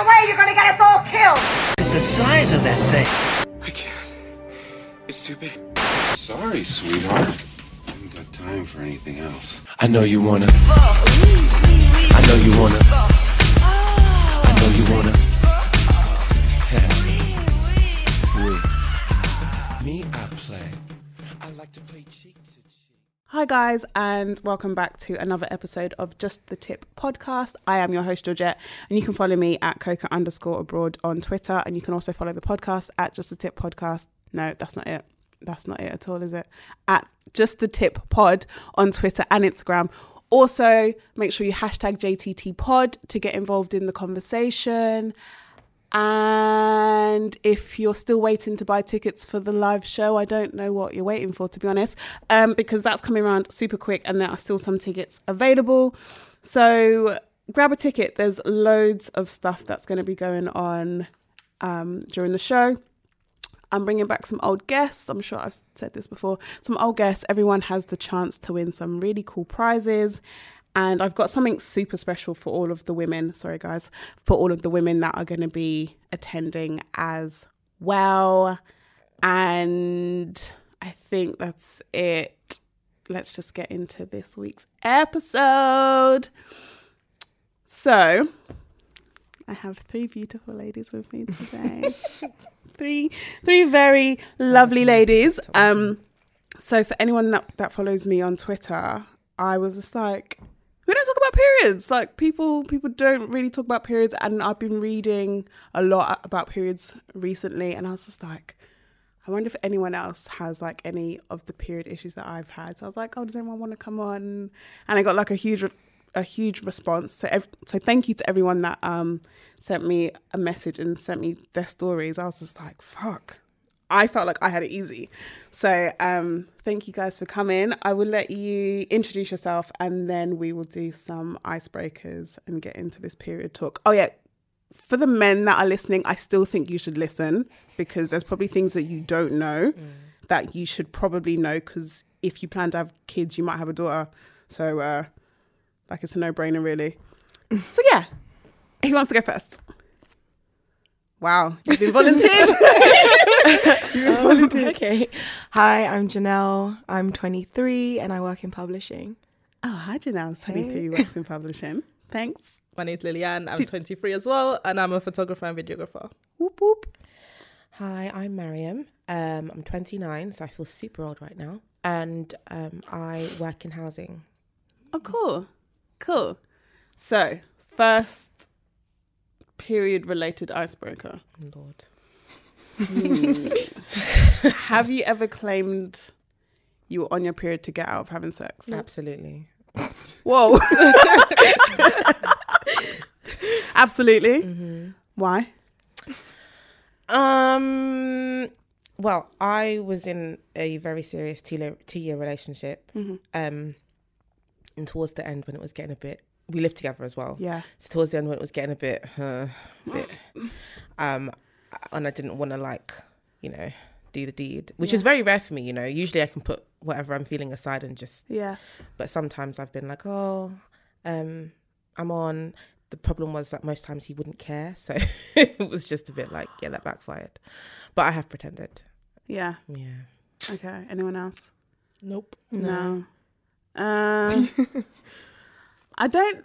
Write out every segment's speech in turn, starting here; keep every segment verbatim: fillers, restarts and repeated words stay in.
away, you're gonna get us all killed! Look at the size of that thing. I can't. It's too big. Sorry, sweetheart. I haven't got time for anything else. I know you wanna. I know you wanna. I know you wanna. Me, I play. I like to play cheek to cheek. Hi guys, and welcome back to another episode of Just The Tip Podcast. I am your host Georgette, and you can follow me at coca underscore abroad on Twitter, and you can also follow the podcast at Just The Tip Podcast. No, that's not it. That's not it at all, is it? At Just The Tip Pod on Twitter and Instagram. Also, make sure you hashtag J T T Pod to get involved in the conversation. And if you're still waiting to buy tickets for the live show, I don't know what you're waiting for, to be honest, um, because that's coming around super quick and there are still some tickets available. So grab a ticket. There's loads of stuff that's going to be going on um, during the show. I'm bringing back some old guests. I'm sure I've said this before. Some old guests. Everyone has the chance to win some really cool prizes. And I've got something super special for all of the women, sorry guys, for all of the women that are going to be attending as well. And I think that's it. Let's just get into this week's episode. So I have three beautiful ladies with me today. three three very lovely ladies. Um, so for anyone that, that follows me on Twitter, I was just like... we don't talk about periods. Like people, people don't really talk about periods. And I've been reading a lot about periods recently. And I was just like, I wonder if anyone else has like any of the period issues that I've had. So I was like, oh, does anyone want to come on? And I got like a huge, a huge response. So, ev- so thank you to everyone that um sent me a message and sent me their stories. I was just like, fuck. I felt like I had it easy. So um, thank you guys for coming. I will let you introduce yourself and then we will do some icebreakers and get into this period talk. Oh yeah, for the men that are listening, I still think you should listen because there's probably things that you don't know mm. that you should probably know, because if you plan to have kids, you might have a daughter. So uh, like it's a no-brainer really. So yeah, who wants to go first? Wow, you've been volunteered. um, okay. Hi, I'm Janelle. I'm twenty-three and I work in publishing. Oh, hi Janelle. twenty-three, hey. Works in publishing. Thanks. My name's Liliane. I'm Did- twenty-three as well, and I'm a photographer and videographer. Whoop whoop. Hi, I'm Mariam. Um, I'm twenty-nine, so I feel super old right now, and um, I work in housing. Oh, cool, cool. So first. Period-related icebreaker. Lord. Mm. Have you ever claimed you were on your period to get out of having sex? Absolutely. Whoa. Absolutely. Mm-hmm. Why? Um. Well, I was in a very serious two-year, two-year relationship. Mm-hmm. Um. And towards the end, when it was getting a bit. We lived together as well. Yeah. So towards the end when it was getting a bit, uh, bit um, and I didn't want to like, you know, do the deed, which yeah. is very rare for me, you know. Usually I can put whatever I'm feeling aside and just, yeah. But sometimes I've been like, oh, um, I'm on. The problem was that most times he wouldn't care. So it was just a bit like, yeah, that backfired. But I have pretended. Yeah. Yeah. Okay. Anyone else? Nope. No. no. Um... I don't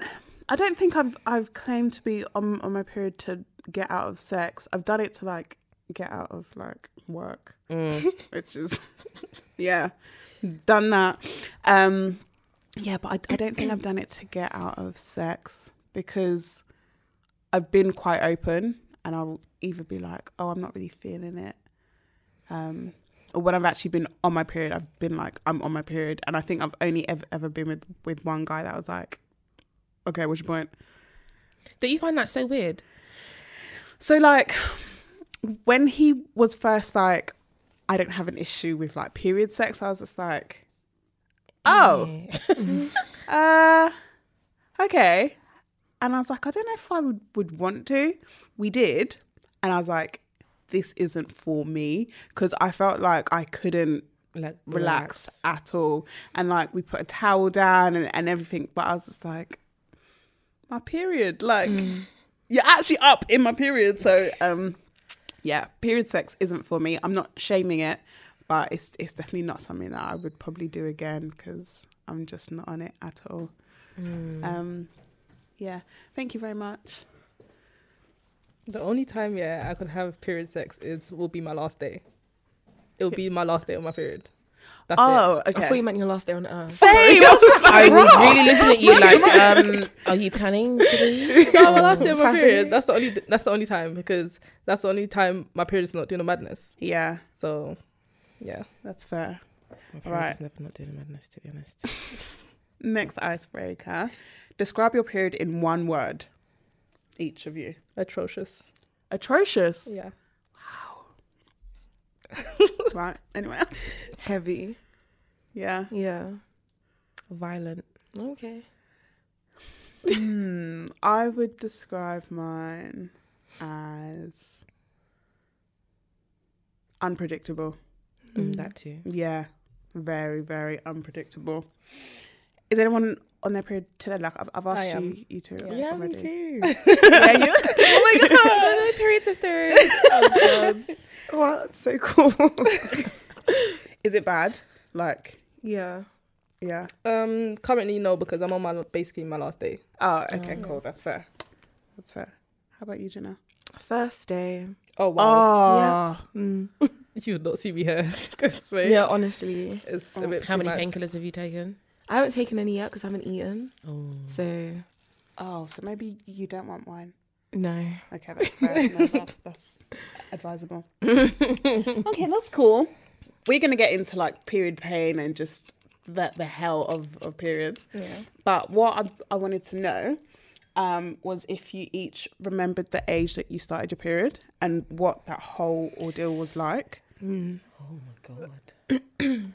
I don't think I've I've claimed to be on, on my period to get out of sex. I've done it to like get out of like work. Mm. Which is yeah. Done that. Um, yeah, but I, I don't think I've done it to get out of sex because I've been quite open and I'll either be like, oh, I'm not really feeling it. Um, or when I've actually been on my period, I've been like, I'm on my period, and I think I've only ever ever been with, with one guy that was like, okay, what's your point? Don't you find that so weird? So like when he was first like, I don't have an issue with like period sex, I was just like, oh, yeah. uh, okay. And I was like, I don't know if I would, would want to. We did. And I was like, this isn't for me, because I felt like I couldn't like relax, relax at all. And like we put a towel down and, and everything. But I was just like, my period, like mm. you're actually up in my period. So um, yeah, period sex isn't for me. I'm not shaming it, but it's it's definitely not something that I would probably do again because I'm just not on it at all. Mm. Um, yeah, thank you very much. The only time, yeah, I could have period sex is will be my last day. It'll be my last day on my period. That's oh, it. Okay. I thought you meant your last day on Earth. Same. I was, I was really looking at you like, um, are you planning to leave? No, my last day on my period. That's the only. That's the only time because that's the only time my period's not doing a madness. Yeah. So, yeah, that's fair. My period's right. never not doing a madness, to be honest. Next icebreaker. Describe your period in one word. Each of you. Atrocious. Atrocious? Yeah. Wow. Right. Anyone else? Heavy. Yeah. Yeah. Violent. Okay. Mm, I would describe mine as unpredictable. Mm, that too. Yeah. Very, very unpredictable. Is anyone on their period today? Like I've, I've asked you, you two. Yeah, already. Me too. Yeah, you. Oh my god, period sisters. Oh god. Wow, that's so cool. Is it bad? Like, yeah, yeah. Um, currently no, because I'm on my basically my last day. Oh, okay, oh, cool. Yeah. That's fair. That's fair. How about you, Janelle? First day. Oh wow. Oh. Yeah. Mm. You would not see me here. Yeah, honestly. It's oh. a bit How many painkillers have you taken? I haven't taken any yet because I haven't eaten. Oh. So. Oh, so maybe you don't want wine. No. Okay, that's fair. No, that's, that's advisable. Okay, that's cool. We're going to get into like period pain and just the, the hell of, of periods. Yeah. But what I, I wanted to know um, was if you each remembered the age that you started your period and what that whole ordeal was like. Mm. Oh my God.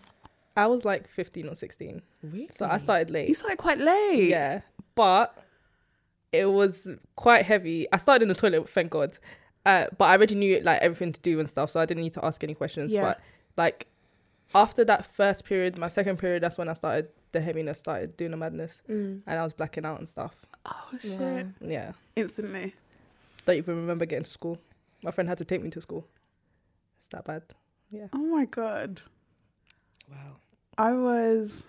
I was like fifteen or sixteen. Really? So I started late. You started quite late. Yeah. But it was quite heavy. I started in the toilet, thank God. Uh, but I already knew like everything to do and stuff. So I didn't need to ask any questions. Yeah. But like after that first period, my second period, that's when I started, the heaviness started doing the madness. Mm. And I was blacking out and stuff. Oh, shit. Yeah. Yeah. Instantly. Don't even remember getting to school. My friend had to take me to school. It's that bad. Yeah. Oh, my God. Wow. I was,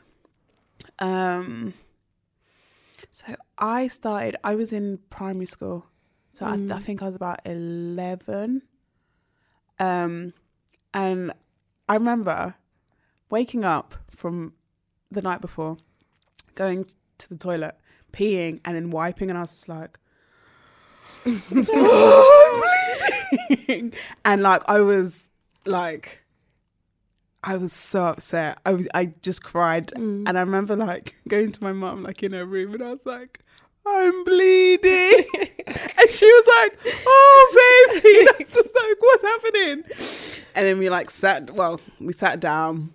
um, so I started, I was in primary school, so mm. I, th- I think I was about eleven, um, and I remember waking up from the night before, going to the toilet, peeing, and then wiping, and I was just like, oh, I'm bleeding, and like, I was like... I was so upset. I was, I just cried. Mm. And I remember like going to my mum like in her room and I was like, I'm bleeding. And she was like, oh, baby. And I was just like, what's happening? And then we like sat, well, we sat down.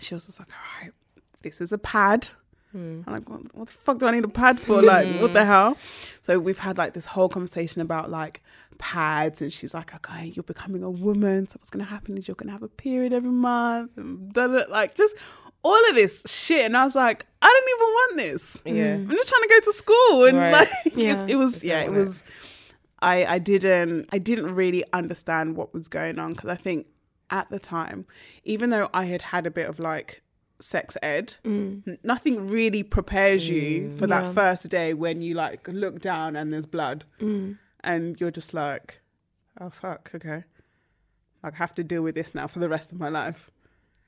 She was just like, all right, this is a pad. Mm. I'm like, what, what the fuck do I need a pad for? Like, mm. what the hell? So we've had like this whole conversation about like, pads, and she's like, okay, you're becoming a woman, so what's gonna happen is you're gonna have a period every month and blah, blah, like just all of this shit. And I was like, I don't even want this. Yeah, I'm just trying to go to school. And right. like yeah. it, it was it's yeah it was it. I I didn't I didn't really understand what was going on, because I think at the time, even though I had had a bit of like sex ed, mm. nothing really prepares mm. you for yeah. that first day when you like look down and there's blood. Mm. And you're just like, oh, fuck, okay. Like, I have to deal with this now for the rest of my life.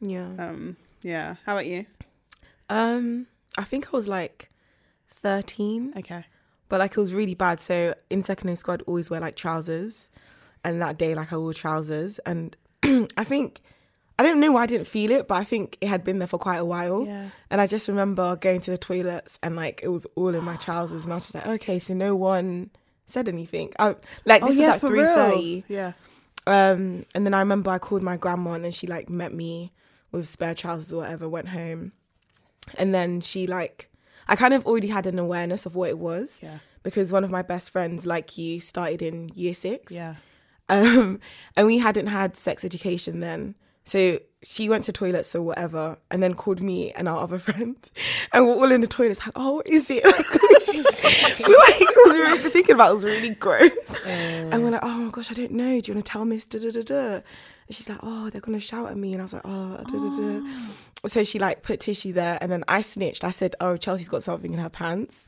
Yeah. Um, yeah. How about you? Um, I think I was like thirteen. Okay. But like, it was really bad. So in secondary school, I'd always wear like trousers. And that day, like, I wore trousers. And I think, I don't know why I didn't feel it, but I think it had been there for quite a while. Yeah. And I just remember going to the toilets and like, it was all in my trousers. And I was just like, okay, so no one... said anything. I, like this oh, yeah, was like three thirty. Yeah. Um, and then I remember I called my grandma and she like met me with spare trousers or whatever, went home. And then she like, I kind of already had an awareness of what it was. Yeah. Because one of my best friends, like you, started in year six. Yeah. Um, and we hadn't had sex education then. So she went to toilets or whatever and then called me and our other friend. And we're all in the toilets like, oh, what is it? Like, Like, really thinking about it, it was really gross. Mm. And we're like, oh my gosh, I don't know. Do you want to tell Miss da da da da? And she's like, oh, they're going to shout at me. And I was like, oh, da da da. So she like put tissue there, and then I snitched. I said, oh, Chelsea's got something in her pants.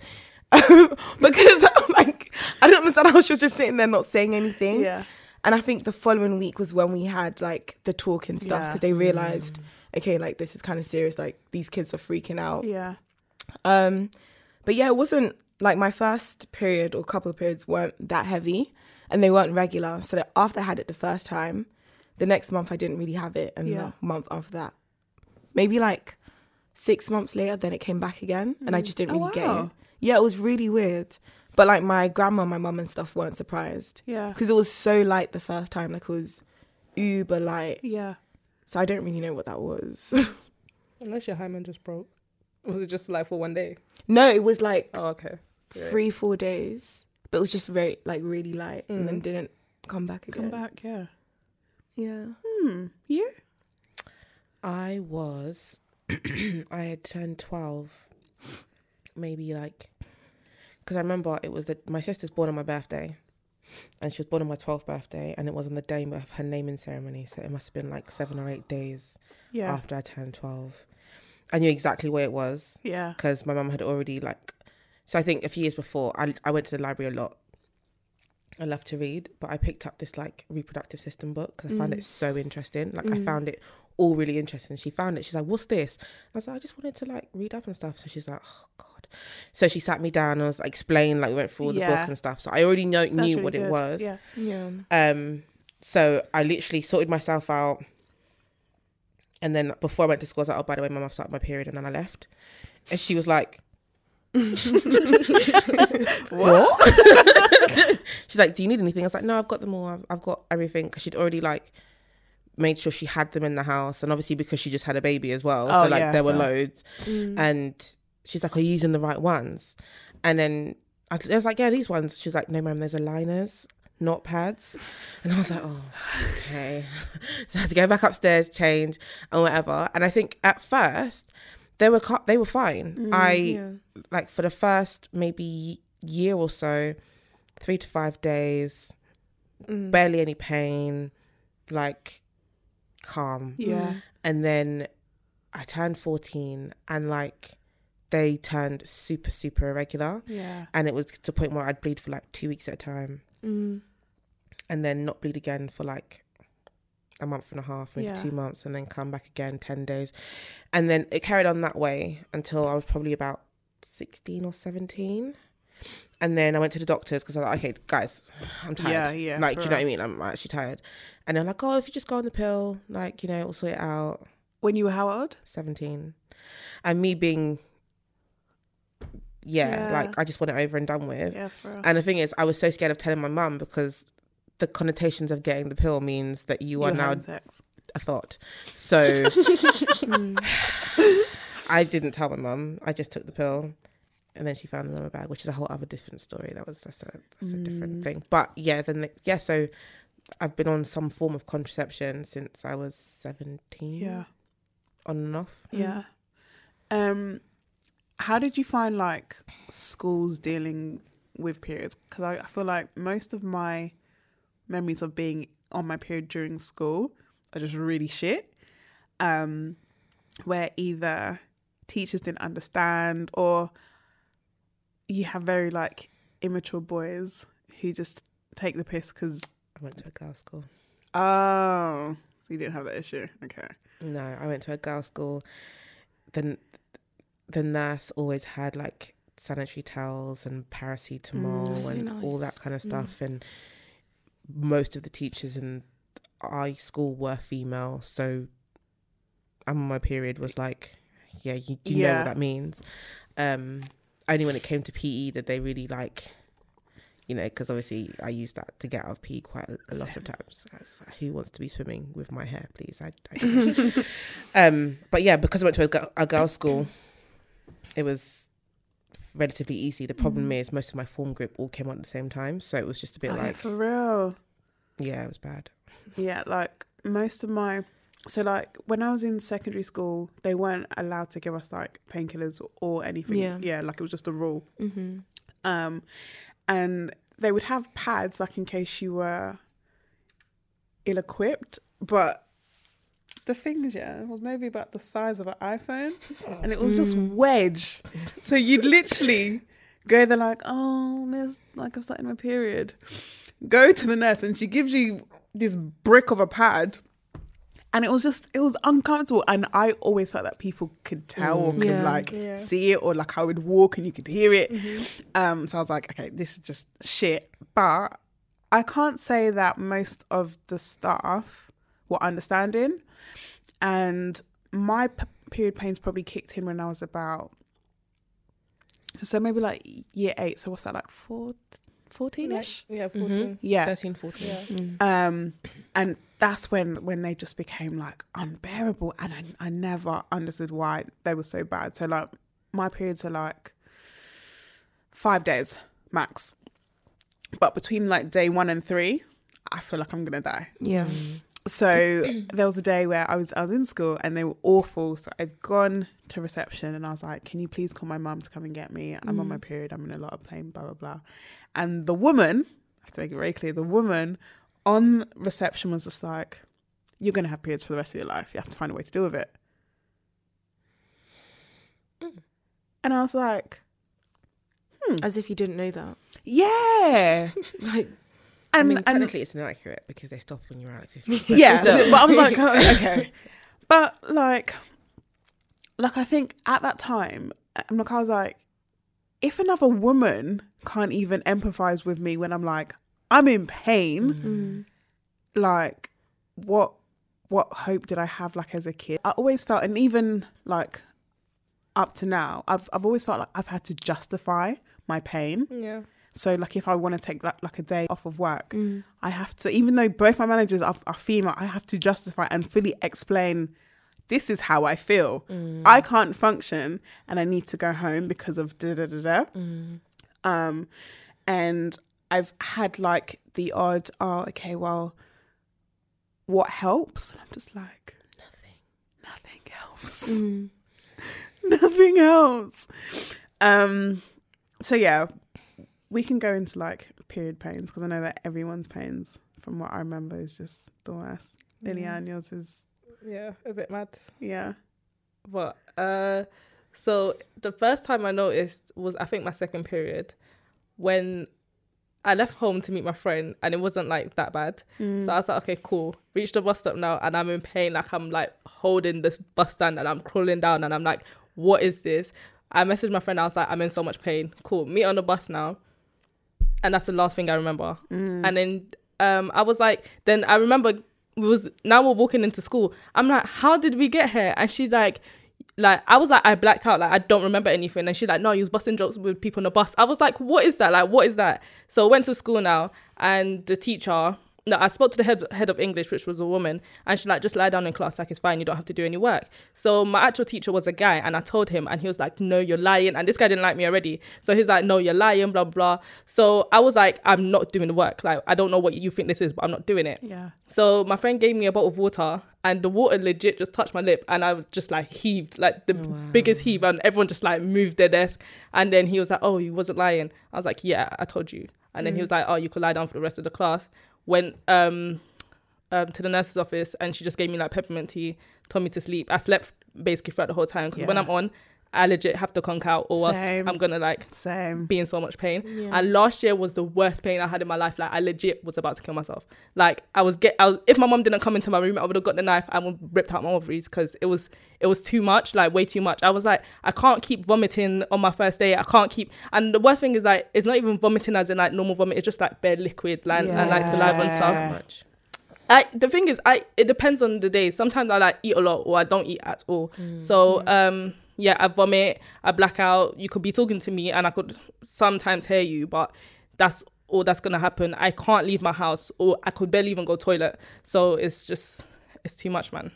Um, because I'm like, I don't understand how she was just sitting there not saying anything. Yeah. And I think the following week was when we had like the talk and stuff, because yeah. they realised, mm. okay, like this is kind of serious. Like these kids are freaking out. Yeah. Um, but yeah, it wasn't like my first period or couple of periods weren't that heavy, and they weren't regular. So that after I had it the first time, the next month I didn't really have it, and yeah. the month after that, maybe like six months later, then it came back again, mm. and I just didn't really oh, wow. get it. Yeah, it was really weird. But like my grandma, my mum and stuff weren't surprised. Yeah. Because it was so light the first time. Like it was uber light. Yeah. So I don't really know what that was. Unless your hymen just broke. Was it just like for one day? No, it was like oh, okay. yeah. three, four days. But it was just very, like really light mm. and then didn't come back again. Come back, yeah. Yeah. Hmm. You? I was, I had turned twelve, maybe like, because I remember it was that my sister's born on my birthday, and she was born on my twelfth birthday, and it was on the day of her naming ceremony. So it must have been like seven or eight days yeah. after I turned twelve. I knew exactly where it was. Yeah. Because my mum had already like, so I think a few years before, I I went to the library a lot. I love to read, but I picked up this like reproductive system book because I mm. found it so interesting. Like mm. I found it all really interesting. She found it. She's like, "What's this?" And I was like, "I just wanted to like read up and stuff." So she's like, "Oh God." So she sat me down and I was like, explained, like we went through all yeah. the book and stuff. So I already know, knew really what good. It was. Yeah. Yeah. Um. So I literally sorted myself out. And then before I went to school, I was like, oh, by the way, Mum, I've started my period. And then I left. And she was like, what? She's like, do you need anything? I was like, no, I've got them all. I've, I've got everything. Because she'd already like made sure she had them in the house. And obviously because she just had a baby as well. Oh, so like yeah, there were yeah. loads. Mm. And she's like, are you using the right ones? And then I was like, yeah, these ones. She's like, no, Mum, those are liners, not pads. And I was like, oh, okay. So I had to go back upstairs, change and whatever. And I think at first they were cu- they were fine. Mm, I yeah. like for the first maybe year or so, three to five days, mm. barely any pain, like calm. Yeah. And then I turned fourteen and like they turned super super irregular. Yeah. And it was to the point where I'd bleed for like two weeks at a time. Mm. And then not bleed again for like a month and a half, maybe yeah. two months, and then come back again ten days. And then it carried on that way until I was probably about sixteen or seventeen. And then I went to the doctors because I was like, okay, guys, I'm tired. Yeah, yeah. Like, do you know right. what I mean? I'm actually tired. And they're like, oh, if you just go on the pill, like, you know, we'll sort it out. When you were how old? seventeen. And me being... Yeah, yeah, like I just want it over and done with. Yeah, for real. And the thing is, I was so scared of telling my mum because the connotations of getting the pill means that you You're are now sex. A thought. So I didn't tell my mum. I just took the pill, and then she found it in my bag, which is a whole other different story. That was that's a, that's a mm. different thing. But yeah, then the, yeah. So I've been on some form of contraception since I was seventeen. Yeah, on and off. Yeah. Um. How did you find like schools dealing with periods? Because I, I feel like most of my memories of being on my period during school are just really shit, um, where either teachers didn't understand or you have very like immature boys who just take the piss because... I went to a girls' school. Oh, so you didn't have that issue. Okay. No, I went to a girls' school. Then... The nurse always had like sanitary towels and paracetamol mm, so and nice. All that kind of stuff. Mm. And most of the teachers in our school were female. So I'm on my period was like, yeah, you, you yeah. know what that means. Um, only when it came to P E did they really like, you know, because obviously I used that to get out of P E quite a, a lot of times. Like, who wants to be swimming with my hair, please? I, I don't um, But yeah, because I went to a, a girls' school, it was relatively easy. The problem mm. is most of my form group all came on at the same time. So it was just a bit oh, like... For real? Yeah, it was bad. Yeah, like most of my... So like when I was in secondary school, they weren't allowed to give us like painkillers or anything. Yeah. yeah, like it was just a rule. Mm-hmm. Um, and they would have pads, like, in case you were ill-equipped. But the things, yeah, was maybe about the size of an iPhone. And it was just wedge. So you'd literally go there like, oh, miss, like, I'm starting my period. Go to the nurse and she gives you this brick of a pad. And it was just, it was uncomfortable. And I always felt that people could tell or could yeah, like yeah. see it, or like I would walk and you could hear it. Mm-hmm. Um, so I was like, okay, this is just shit. But I can't say that most of the staff were understanding. And my p- period pains probably kicked in when I was about, so maybe like year eight. So what's that, like four, fourteen-ish? Like, yeah, fourteen. Mm-hmm. Yeah. thirteen, fourteen. Yeah. Mm. Um, and that's when, when they just became like unbearable, and I, I never understood why they were so bad. So like my periods are like five days max, but between like day one and three, I feel like I'm gonna die. Yeah. So there was a day where I was I was in school and they were awful. So I'd gone to reception and I was like, "Can you please call my mum to come and get me? I'm mm. on my period. I'm in a lot of pain. Blah blah blah." And the woman, I have to make it very clear, the woman on reception was just like, you're going to have periods for the rest of your life. You have to find a way to deal with it. Mm. And I was like, hmm. As if you didn't know that. Yeah. like, and, I mean, and, technically it's inaccurate because they stop when you're out at fifty. Yeah, so, but I was like, oh, okay. But like, like I think at that time, I'm like, I was like, if another woman can't even empathise with me when I'm like, I'm in pain. Mm. Like, what what hope did I have, like, as a kid? I always felt, and even, like, up to now, I've I've always felt like I've had to justify my pain. Yeah. So, like, if I want to take, like, like, a day off of work, mm. I have to, even though both my managers are, are female, I have to justify and fully explain, this is how I feel. Mm. I can't function and I need to go home because of da-da-da-da. Mm. Um, and I've had like the odd, oh, okay, well, what helps? And I'm just like, nothing, nothing helps. Mm. Nothing else. Um, so yeah, we can go into like period pains because I know that everyone's pains, from what I remember, is just the worst. Mm. Liliane, yours is... Yeah, a bit mad. Yeah. But, uh, so the first time I noticed was, I think, my second period, when I left home to meet my friend and it wasn't like that bad. Mm. So I was like, okay, cool. Reached the bus stop now and I'm in pain. Like, I'm like holding this bus stand and I'm crawling down and I'm like, what is this? I messaged my friend. I was like, I'm in so much pain. Cool. Meet on the bus now. And that's the last thing I remember. Mm. And then um, I was like, then I remember we was, now we're walking into school. I'm like, how did we get here? And she's like, like, I was like, I blacked out. Like, I don't remember anything. And she like, no, you was busting jokes with people on the bus. I was like, what is that? Like, what is that? So I went to school now, and the teacher, no, I spoke to the head, head of English, which was a woman. And she like, just lie down in class. Like, it's fine. You don't have to do any work. So my actual teacher was a guy. And I told him, and he was like, no, you're lying. And this guy didn't like me already. So he was like, no, you're lying, blah, blah. So I was like, I'm not doing the work. Like, I don't know what you think this is, but I'm not doing it. Yeah. So my friend gave me a bottle of water. And the water legit just touched my lip. And I was just like heaved, like the oh, wow. biggest heave. And everyone just like moved their desk. And then he was like, oh, you wasn't lying. I was like, yeah, I told you. And then mm. he was like, oh, you could lie down for the rest of the class. Went um, um to the nurse's office and she just gave me like peppermint tea, told me to sleep. I slept basically throughout the whole time. Because yeah. when I'm on, I legit have to conk out or Same. else I'm going to like Same. be in so much pain. Yeah. And last year was the worst pain I had in my life. Like I legit was about to kill myself. Like I was, get, I was if my mum didn't come into my room, I would have got the knife and ripped out my ovaries because it was, it was too much, like way too much. I was like, I can't keep vomiting on my first day. I can't keep, and the worst thing is like, it's not even vomiting as in like normal vomit. It's just like bare liquid like, yeah. and like saliva and stuff. Much. I, the thing is, I it depends on the day. Sometimes I like eat a lot or I don't eat at all. Mm. So, yeah. um... yeah, I vomit, I black out. You could be talking to me and I could sometimes hear you, but that's all that's going to happen. I can't leave my house or I could barely even go toilet. So it's just, it's too much, man.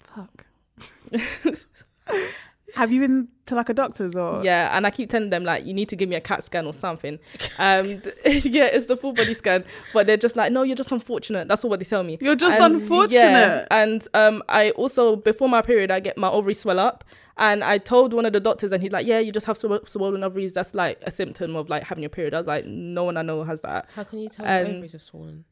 Fuck. Have you been to like a doctor's or? Yeah, and I keep telling them like, you need to give me a CAT scan or something. Um, yeah, it's the full body scan, but they're just like, no, you're just unfortunate. That's all what they tell me. You're just and, unfortunate. Yeah, and um, I also before my period, I get my ovaries swell up, and I told one of the doctors, and he's like, yeah, you just have sw- swollen ovaries. That's like a symptom of like having your period. I was like, no one I know has that. How can you tell um, your ovaries are swollen?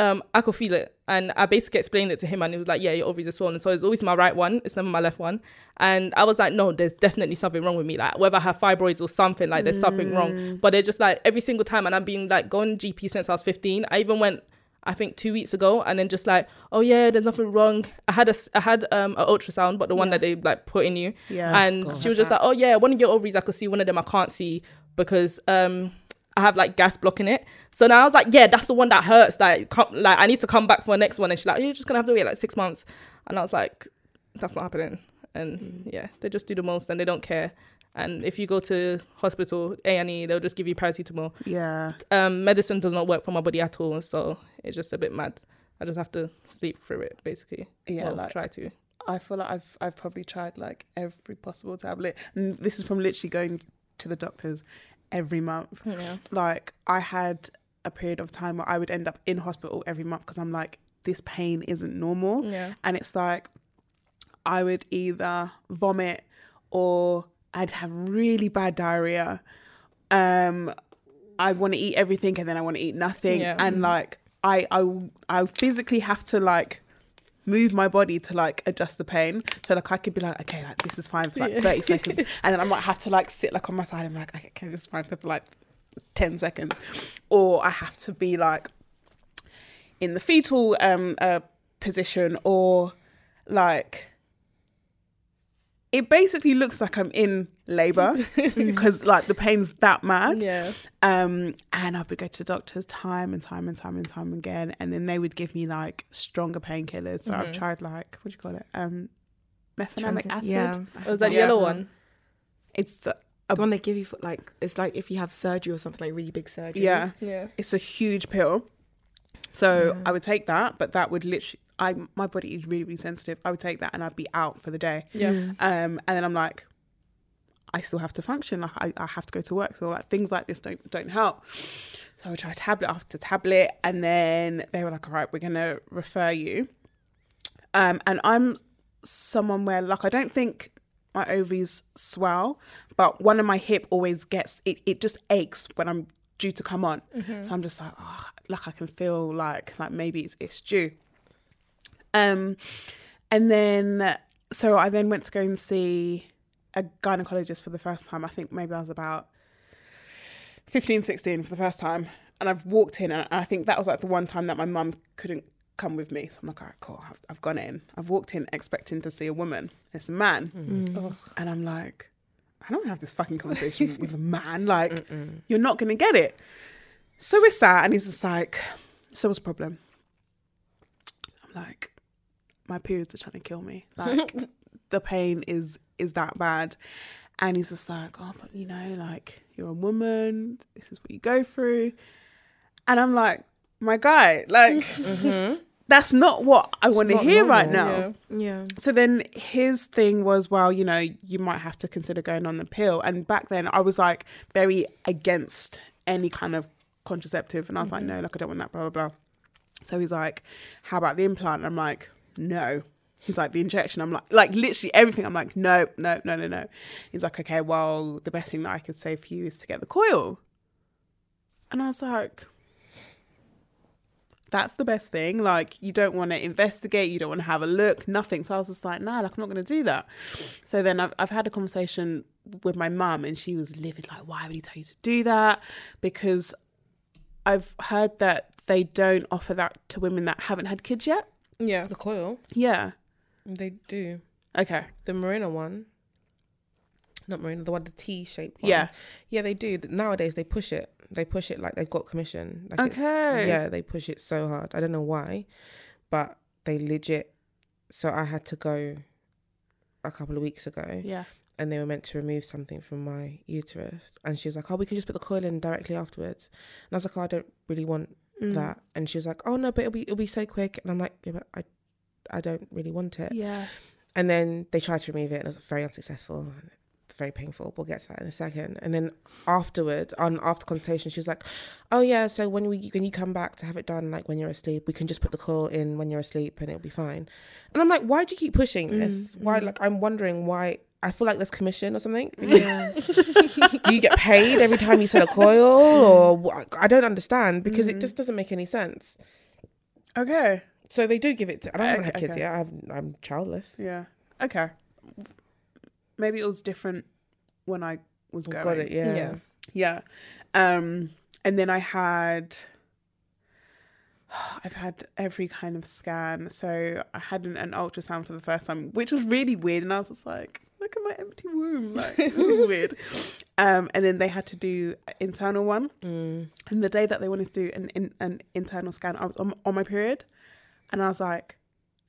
Um, I could feel it, and I basically explained it to him, and he was like, yeah, your ovaries are swollen. So it's always my right one, it's never my left one. And I was like, no, there's definitely something wrong with me, like whether I have fibroids or something, like there's mm. something wrong. But they're just like every single time, and I've been like going to G P since I was fifteen. I even went I think two weeks ago, and then just like, oh yeah, there's nothing wrong. I had a I had um an ultrasound, but the one yeah. that they like put in you, yeah, and God, she was just that. like, oh yeah, one of your ovaries I could see, one of them I can't see because um I have like gas blocking it. So now I was like, yeah, that's the one that hurts. Like, come, like I need to come back for the next one. And she's like, you're just gonna have to wait like six months. And I was like, that's not happening. And mm-hmm. yeah, they just do the most and they don't care. And if you go to hospital A and E, they'll just give you paracetamol. Yeah. Um, medicine does not work for my body at all, so it's just a bit mad. I just have to sleep through it, basically. Yeah, well, like- try to. I feel like I've I've probably tried like every possible tablet. And this is from literally going to the doctors every month. Yeah. Like I had a period of time where I would end up in hospital every month because I'm like, this pain isn't normal. Yeah. And it's like I would either vomit or I'd have really bad diarrhea. Um, I want to eat everything and then I want to eat nothing. Yeah. And like I, I, I physically have to like move my body to like adjust the pain. So like I could be like, okay, like this is fine for like yeah. thirty seconds, and then I might have to like sit like on my side and be like, okay, okay, this is fine for like ten seconds, or I have to be like in the fetal um uh, position, or like it basically looks like I'm in labour because like the pain's that mad. Yeah. Um, and I would go to the doctors time and time and time and time again. And then they would give me like stronger painkillers. So mm-hmm. I've tried like, what do you call it? Um, Methylmalonic acid. Yeah. Oh, is that yeah. yellow one? It's uh, the one they give you for like, it's like if you have surgery or something, like really big surgery. Yeah. Yeah. It's a huge pill. So yeah. I would take that, but that would literally... I my body is really, really sensitive. I would take that and I'd be out for the day. Yeah. Um, and then I'm like, I still have to function. Like I, I have to go to work. So like things like this don't don't help. So I would try tablet after tablet, and then they were like, all right, we're gonna refer you. Um, and I'm someone where like I don't think my ovaries swell, but one of my hip always gets it. It just aches when I'm due to come on. Mm-hmm. So I'm just like, oh, like I can feel like like maybe it's it's due. Um, and then, so I then went to go and see a gynecologist for the first time. I think maybe I was about fifteen, sixteen for the first time. And I've walked in, and I think that was like the one time that my mum couldn't come with me. So I'm like, all right, cool. I've, I've gone in. I've walked in expecting to see a woman. It's a man. Mm. And I'm like, I don't have this fucking conversation with a man. Like, Mm-mm. you're not going to get it. So we sat, and he's just like, so what's the problem? I'm like, my periods are trying to kill me. Like, the pain is is that bad. And he's just like, oh, but you know, like, you're a woman. This is what you go through. And I'm like, my guy, like, mm-hmm. that's not what I want to hear normal. Right now. Yeah. yeah. So then his thing was, well, you know, you might have to consider going on the pill. And back then I was like very against any kind of contraceptive. And I was mm-hmm. like, no, like, I don't want that, blah, blah, blah. So he's like, how about the implant? I'm like, no. He's like, the injection. I'm like, like literally everything. I'm like, no, no, no, no, no. He's like, okay, well, the best thing that I could say for you is to get the coil. And I was like, that's the best thing. Like, you don't want to investigate. You don't want to have a look, nothing. So I was just like, nah, like, I'm not going to do that. So then I've, I've had a conversation with my mum, and she was livid. Like, why would he tell you to do that? Because I've heard that they don't offer that to women that haven't had kids yet. Yeah. The coil. Yeah. They do. Okay. The Mirena one. Not Mirena, the one, the T-shaped one. Yeah. Yeah, they do. Nowadays, they push it. They push it like they've got commission. Like okay. Yeah, they push it so hard. I don't know why, but they legit. So I had to go a couple of weeks ago. Yeah. And they were meant to remove something from my uterus. And she was like, oh, we can just put the coil in directly afterwards. And I was like, oh, I don't really want... Mm. that. And she was like, oh no, but it'll be it'll be so quick. And I'm like, yeah, but I I don't really want it. Yeah. And then they tried to remove it and it was very unsuccessful. Very painful. We'll get to that in a second. And then afterwards, on after consultation, she was like, "Oh yeah, so when we when you come back to have it done, like when you're asleep, we can just put the coil in when you're asleep and it'll be fine." And I'm like, "Why do you keep pushing this? Mm-hmm. Why? Like, I'm wondering why. I feel like there's commission or something. Yeah. Do you get paid every time you sell a coil, or I don't understand because mm-hmm. it just doesn't make any sense." Okay, so they do give it to. I don't okay, have kids okay. yet. I have, I'm childless. Yeah. Okay. Maybe it was different when I was going. Got it, yeah. Yeah. yeah. Um, and then I had, I've had every kind of scan. So I had an, an ultrasound for the first time, which was really weird. And I was just like, look at my empty womb. Like, this is weird. Um, and then they had to do an internal one. Mm. And the day that they wanted to do an, an, an internal scan, I was on, on my period. And I was like,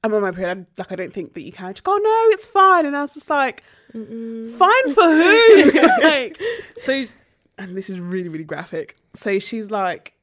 I'm on my period. Like, I don't think that you can. She goes, oh, no, it's fine. And I was just like, mm-mm. Fine for who? Like, so, and this is really, really graphic. So she's like,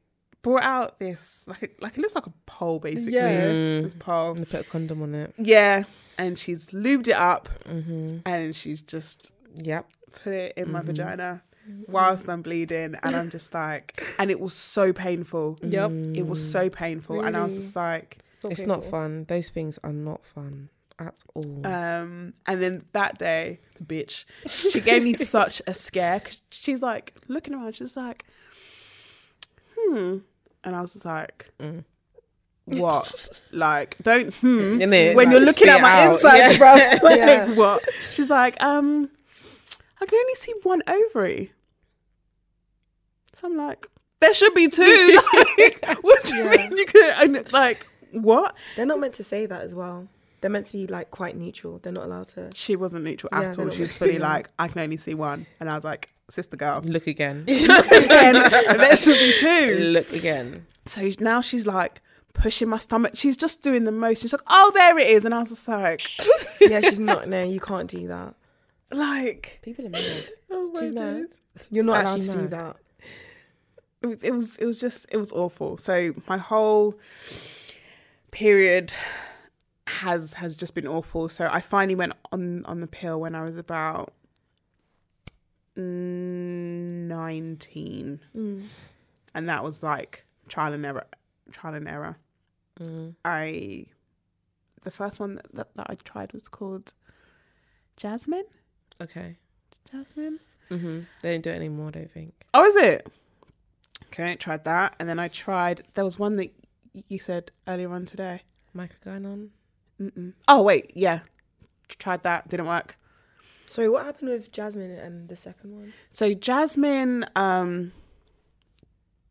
brought out this, like, like it looks like a pole, basically. Yeah. Mm. This pole. And they put a condom on it. Yeah. And she's lubed it up. Mm-hmm. And she's just yep. put it in mm-hmm. my vagina whilst I'm bleeding. And I'm just like, and it was so painful. Yep. It was so painful. Really? And I was just like, so it's painful. Not fun. Those things are not fun at all. Um, and then that day, the bitch, she gave me such a scare. Cause she's like looking around. She's like, hmm. And I was just like, mm. what? Like, don't hmm. When like, you're looking at my insides, bro. Yeah. Like, yeah. What? She's like, um, I can only see one ovary. So I'm like, there should be two. Like, what do you yeah. mean you could? And like, what? They're not meant to say that as well. They're meant to be like quite neutral. They're not allowed to. She wasn't neutral yeah, at all. She was fully like, I can only see one. And I was like, sister girl. Look again. Look again. There should be two. Look again. So now she's like pushing my stomach. She's just doing the most. She's like, oh, there it is. And I was just like. Yeah, she's not. No, you can't do that. Like. People are mad. Oh my she's mad. God. You're not Actually allowed to mad. do that. It was, it was it was just it was awful. So my whole period has has just been awful. So I finally went on on the pill when I was about nineteen, mm. and that was like trial and error, trial and error. Mm. I the first one that, that, that I tried was called Jasmine. Okay, Jasmine. Mm-hmm. They don't do it anymore. I don't think. Oh, is it? Okay, I tried that. And then I tried, there was one that you said earlier on today. Microgynon? Mm-mm. Oh, wait, yeah. Tried that, didn't work. Sorry, what happened with Jasmine and the second one? So Jasmine, um,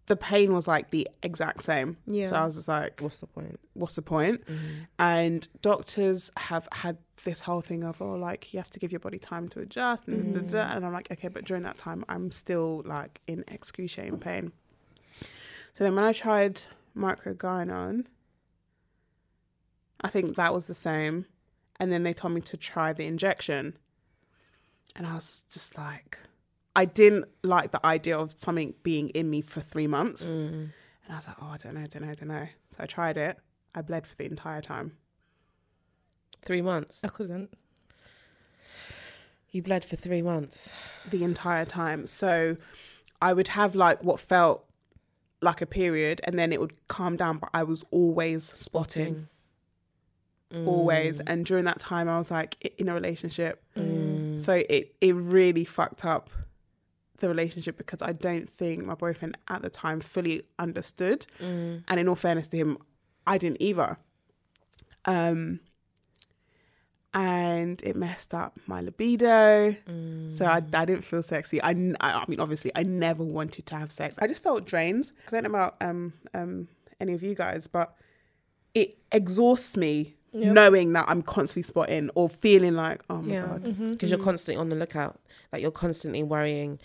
the pain was like the exact same. Yeah. So I was just like, what's the point? What's the point? Mm-hmm. And doctors have had this whole thing of, oh, like, you have to give your body time to adjust. Mm-hmm. Da, da, da. And I'm like, okay, but during that time, I'm still like in excruciating pain. So then when I tried Microgynon, I think that was the same. And then they told me to try the injection. And I was just like, I didn't like the idea of something being in me for three months. Mm. And I was like, oh, I don't know, I don't know, I don't know. So I tried it. I bled for the entire time. Three months? I couldn't. You bled for three months? The entire time. So I would have like what felt like a period and then it would calm down, but I was always spotting, mm. always. And during that time I was like in a relationship, mm. so it it really fucked up the relationship because I don't think my boyfriend at the time fully understood, mm. and in all fairness to him, I didn't either, um and it messed up my libido. Mm. So I, I didn't feel sexy. I, I mean, obviously, I never wanted to have sex. I just felt drained. I don't know about um, um, any of you guys, but it exhausts me yep. knowing that I'm constantly spotting or feeling like, oh, my yeah. God. Because mm-hmm. mm-hmm. you're constantly on the lookout. Like, you're constantly worrying,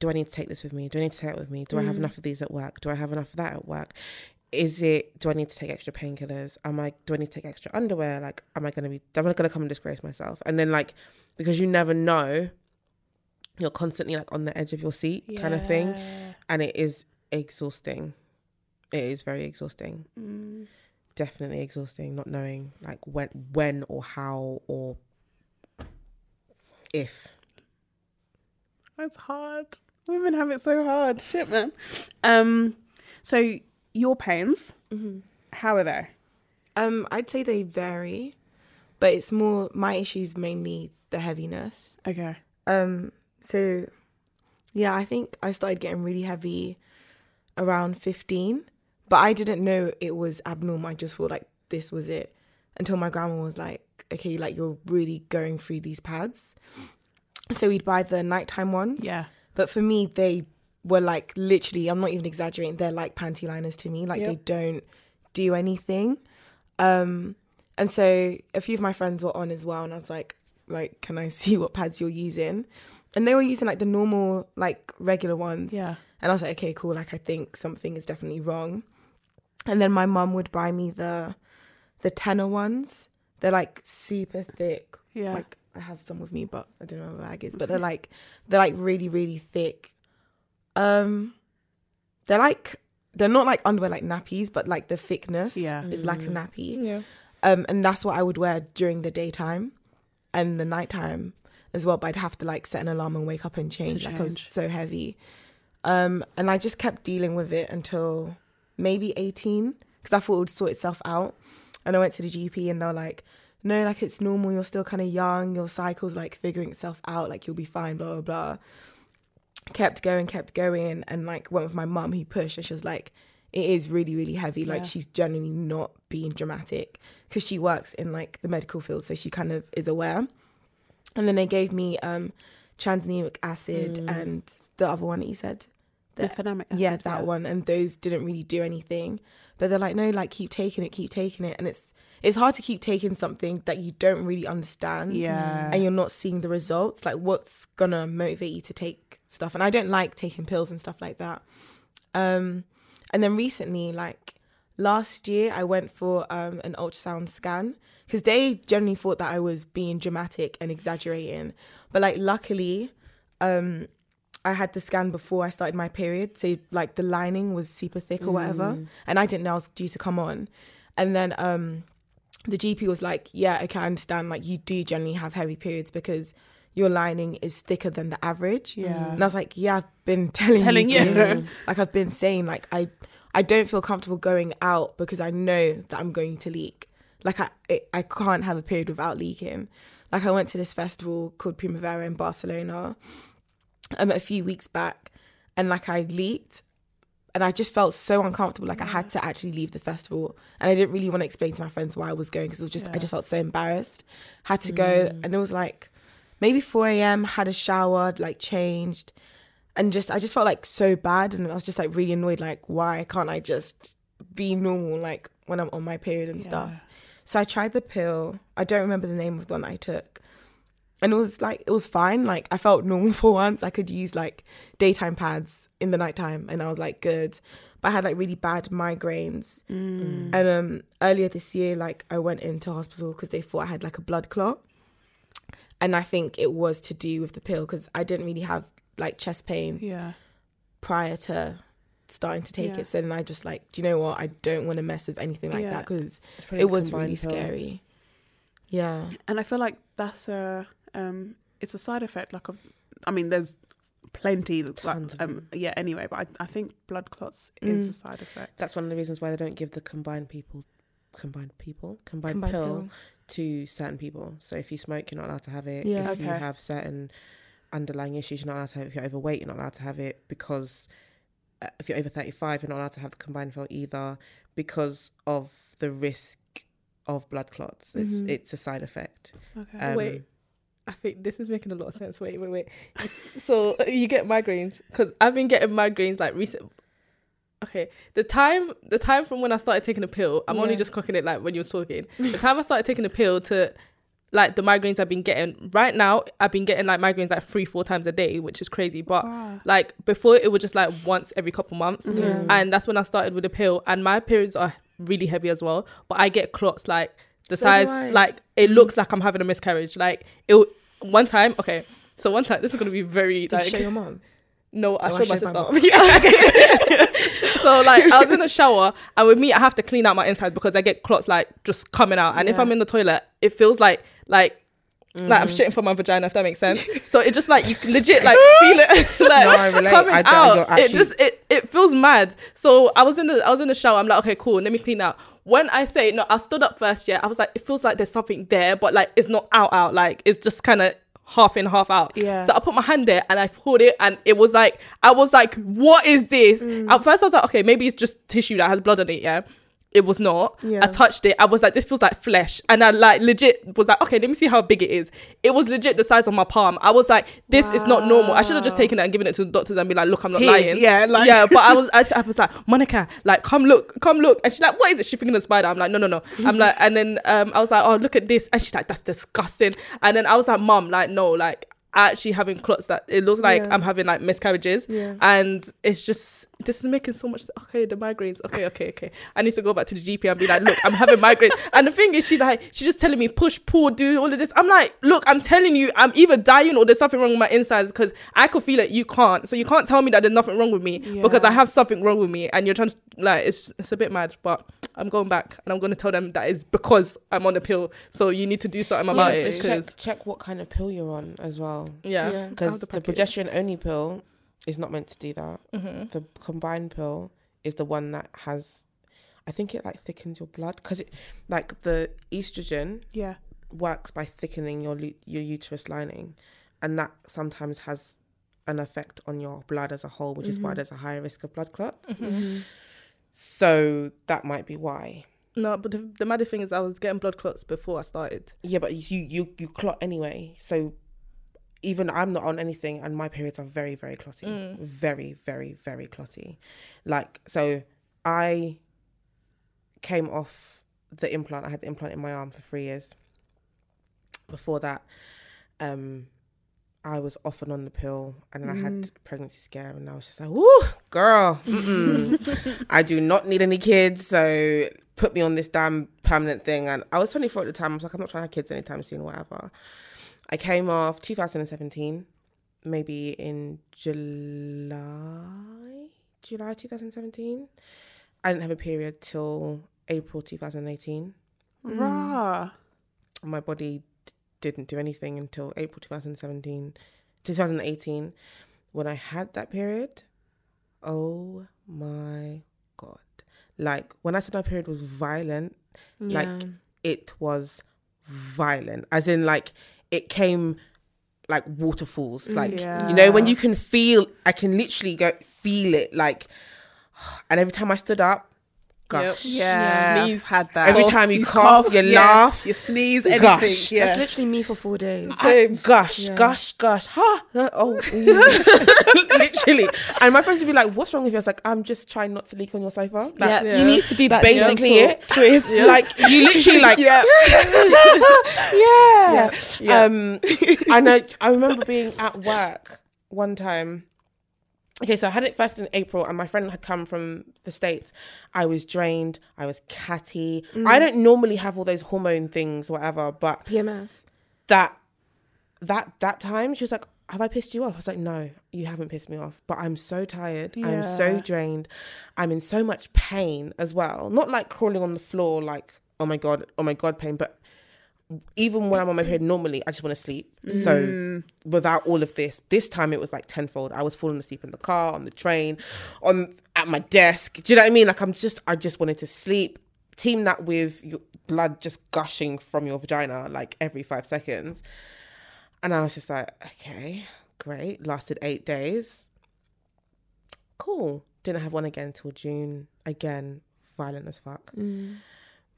do I need to take this with me? Do I need to take it with me? Do mm. I have enough of these at work? Do I have enough of that at work? Is it, do I need to take extra painkillers? Am I, do I need to take extra underwear? Like, am I going to be, am I going to come and disgrace myself? And then like, because you never know, you're constantly like on the edge of your seat yeah. kind of thing. And it is exhausting. It is very exhausting. Mm. definitely exhausting, not knowing like when, when or how or if. It's hard. Women have it so hard. Shit, man. Um, so your pains, mm-hmm. how are they? Um, I'd say they vary, but it's more, my issues mainly the heaviness. Okay. Um, so yeah, I think I started getting really heavy around fifteen, but I didn't know it was abnormal. I just thought like this was it until my grandma was like, okay, like you're really going through these pads. So we'd buy the nighttime ones. Yeah. But for me, they were like literally, I'm not even exaggerating, they're like panty liners to me. Like yep. they don't do anything. Um, and so a few of my friends were on as well. And I was like, like, can I see what pads you're using? And they were using like the normal, like regular ones. Yeah. And I was like, okay, cool. Like I think something is definitely wrong. And then my mum would buy me the, the tenor ones. They're like super thick. Yeah. Like, I have some with me, but I don't know where my bag is. But they're like, they're like really, really thick. Um, they're like, they're not like underwear, like nappies, but like the thickness yeah. is mm. like a nappy. Yeah. Um, and that's what I would wear during the daytime and the nighttime as well. But I'd have to like set an alarm and wake up and change. Like change. I was so heavy. Um, and I just kept dealing with it until maybe eighteen because I thought it would sort itself out. And I went to the G P and they were like, no, like it's normal, you're still kind of young, your cycle's like figuring itself out, like you'll be fine, blah, blah, blah. Kept going, kept going, and like went with my mum who pushed and she was like, it is really, really heavy. Like yeah. she's generally not being dramatic because she works in like the medical field, so she kind of is aware. And then they gave me um, tranexamic acid mm. and the other one that you said. The, the yeah, that yeah. one. And those didn't really do anything. But they're like, no, like keep taking it, keep taking it. And it's it's hard to keep taking something that you don't really understand. Yeah. And you're not seeing the results. Like what's going to motivate you to take stuff? And I don't like taking pills and stuff like that. Um, and then recently, like last year, I went for um, an ultrasound scan because they generally thought that I was being dramatic and exaggerating. But like luckily... Um, I had the scan before I started my period. So like the lining was super thick or whatever. Mm. And I didn't know I was due to come on. And then um, the G P was like, yeah, okay, I understand. Like you do generally have heavy periods because your lining is thicker than the average. Yeah. And I was like, yeah, I've been telling, telling you. you. Like I've been saying like, I, I don't feel comfortable going out because I know that I'm going to leak. Like I, it, I can't have a period without leaking. Like I went to this festival called Primavera in Barcelona Um, a few weeks back, and like I leaked and I just felt so uncomfortable, like yeah. I had to actually leave the festival and I didn't really want to explain to my friends why I was going because it was just yeah. I just felt so embarrassed, had to mm. go. And it was like maybe four a.m. had a shower, like changed, and just I just felt like so bad and I was just like really annoyed, like why can't I just be normal like when I'm on my period and yeah. stuff. So I tried the pill, I don't remember the name of the one I took. And it was like, it was fine. Like I felt normal for once. I could use like daytime pads in the nighttime and I was like, good. But I had like really bad migraines. Mm. And um, earlier this year, like I went into hospital because they thought I had like a blood clot. And I think it was to do with the pill because I didn't really have like chest pains yeah. prior to starting to take yeah. it. So then I just like, do you know what? I don't want to mess with anything like yeah. that because it was really pill. Scary. Yeah. And I feel like that's a... Um, it's a side effect, like, of, I mean, there's plenty, like, um, yeah, anyway, but I, I think blood clots mm. is a side effect. That's one of the reasons why they don't give the combined people, combined people, combined, combined pill, pill to certain people. So if you smoke, you're not allowed to have it. Yeah. If okay. you have certain underlying issues, you're not allowed to have it. If you're overweight, you're not allowed to have it because uh, if you're over thirty-five, you're not allowed to have the combined pill either because of the risk of blood clots. It's, mm-hmm. it's a side effect. Okay. Um, Wait. I think this is making a lot of sense. Wait, wait, wait. So you get migraines because I've been getting migraines like recent. Okay, the time, the time from when I started taking the pill, I'm yeah. only just cocking it like when you were talking. The time I started taking the pill to like the migraines I've been getting right now, I've been getting like migraines like three, four times a day, which is crazy. But wow. like before, it was just like once every couple months, yeah. and that's when I started with the pill. And my periods are really heavy as well, but I get clots like the so size, like it looks like I'm having a miscarriage, like it. One time, okay, so one time, this is going to be very, did like... Did you show your mum? No, I no, showed I my sister. Yeah. So like I was in the shower, and with me I have to clean out my insides because I get clots like just coming out. And yeah. if I'm in the toilet, it feels like like mm. like I'm shitting from my vagina, if that makes sense. So it just like you legit like feel it like no, I relate. coming I, out. I actually... It just it it feels mad. So I was in the I was in the shower. I'm like, okay, cool. Let me clean out. When I say no, I stood up first. Yeah, I was like, it feels like there's something there, but like it's not out out. Like it's just kind of. half in, half out. Yeah. So I put my hand there and I pulled it, and it was like, I was like, what is this? Mm. At first I was like, okay, maybe it's just tissue that has blood on it, yeah? It was not. Yeah. I touched it. I was like, this feels like flesh. And I like legit was like, okay, let me see how big it is. It was legit the size of my palm. I was like, this wow. is not normal. I should have just taken it and given it to the doctors and be like, look, I'm not he, lying. Yeah, like- yeah. But I was, I, I was like, Monica, like, come look, come look. And she's like, what is it? She's thinking of a spider. I'm like, no, no, no. I'm like, and then um, I was like, oh, look at this. And she's like, that's disgusting. And then I was like, Mom, like, no, like, actually having clots that it looks like yeah. I'm having like miscarriages yeah. and it's just this is making so much okay the migraines okay okay okay I need to go back to the G P and be like, look, I'm having migraines. And the thing is, she's like, she's just telling me push, pull, do all of this. I'm like, look, I'm telling you, I'm either dying or there's something wrong with my insides, because I could feel it, you can't, so you can't tell me that there's nothing wrong with me yeah. because I have something wrong with me. And you're trying to like it's it's a bit mad, but I'm going back and I'm going to tell them that it's because I'm on the pill, so you need to do something about yeah, it just check, check what kind of pill you're on as well. Yeah, because yeah, the, the progesterone only pill is not meant to do that. Mm-hmm. The combined pill is the one that has, I think it like thickens your blood, because it like the estrogen yeah works by thickening your your uterus lining, and that sometimes has an effect on your blood as a whole, which mm-hmm. is why there's a higher risk of blood clots. Mm-hmm. So that might be why. No, but the, the mad thing is I was getting blood clots before I started. Yeah, but you you you clot anyway, so. Even I'm not on anything, and my periods are very, very clotty. Mm. Very, very, very clotty. Like, so I came off the implant. I had the implant in my arm for three years. Before that, um, I was off and on the pill, and then mm. I had pregnancy scare, and I was just like, "Woo, girl, I do not need any kids, so put me on this damn permanent thing." And I was twenty-four at the time. I was like, "I'm not trying to have kids anytime soon, whatever." I came off twenty seventeen, maybe in July, July twenty seventeen. I didn't have a period till April twenty eighteen. Rah! Mm. My body d- didn't do anything until April twenty seventeen, twenty eighteen. When I had that period, oh my God. Like, when I said my period was violent, yeah. like, it was violent. As in, like... It came like waterfalls, like, yeah. you know, when you can feel, I can literally go feel it, like, and every time I stood up, gosh. Yep. Yeah. Sneeze, had that. Every cough, time you, you cough, cough, you yeah. laugh. You sneeze, anything. Gosh. Yeah. That's literally me for four days. I, gosh, yeah. gosh, gosh, huh? Oh, literally. And my friends would be like, what's wrong with you? I was like, I'm just trying not to leak on your sofa. That's, yeah. You need to do that. Basically it. Twist. Yeah. Like, you literally like, yeah. yeah. yeah. yeah. Um, I know, I remember being at work one time. Okay, so I had it first in April, and my friend had come from the States. I was drained. I was catty. Mm. I don't normally have all those hormone things, whatever, but... P M S. That, that, that time, she was like, have I pissed you off? I was like, no, you haven't pissed me off, but I'm so tired. Yeah. I'm so drained. I'm in so much pain as well. Not like crawling on the floor, like, oh my God, oh my God, pain, but... Even when I'm on my period normally, I just want to sleep. Mm. So without all of this, this time it was like tenfold. I was falling asleep in the car, on the train, on at my desk. Do you know what I mean? Like I'm just, I just wanted to sleep. Team that with your blood just gushing from your vagina like every five seconds. And I was just like, okay, great. Lasted eight days. Cool. Didn't have one again till June. Again, violent as fuck. Mm.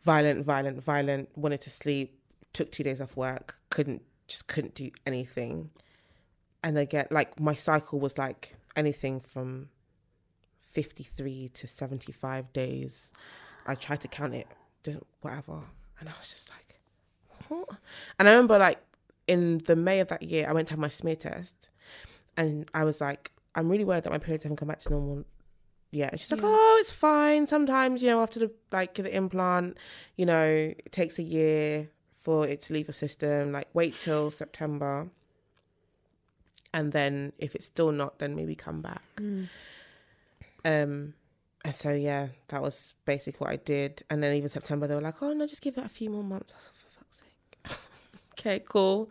Violent, violent, violent. Wanted to sleep. Took two days off work, couldn't, just couldn't do anything. And again, like my cycle was like anything from fifty-three to seventy-five days. I tried to count it, didn't, whatever. And I was just like, what? And I remember like in the May of that year, I went to have my smear test and I was like, I'm really worried that my periods haven't come back to normal Yeah, she's yeah. like, oh, it's fine. Sometimes, you know, after the, like the implant, you know, it takes a year for it to leave your system. Like, wait till September. and then if it's still not, then maybe come back. Mm. Um, and so yeah, that was basically what I did. And then even September, they were like, "Oh no, just give it a few more months." I was like, "For fuck's sake." Okay, cool.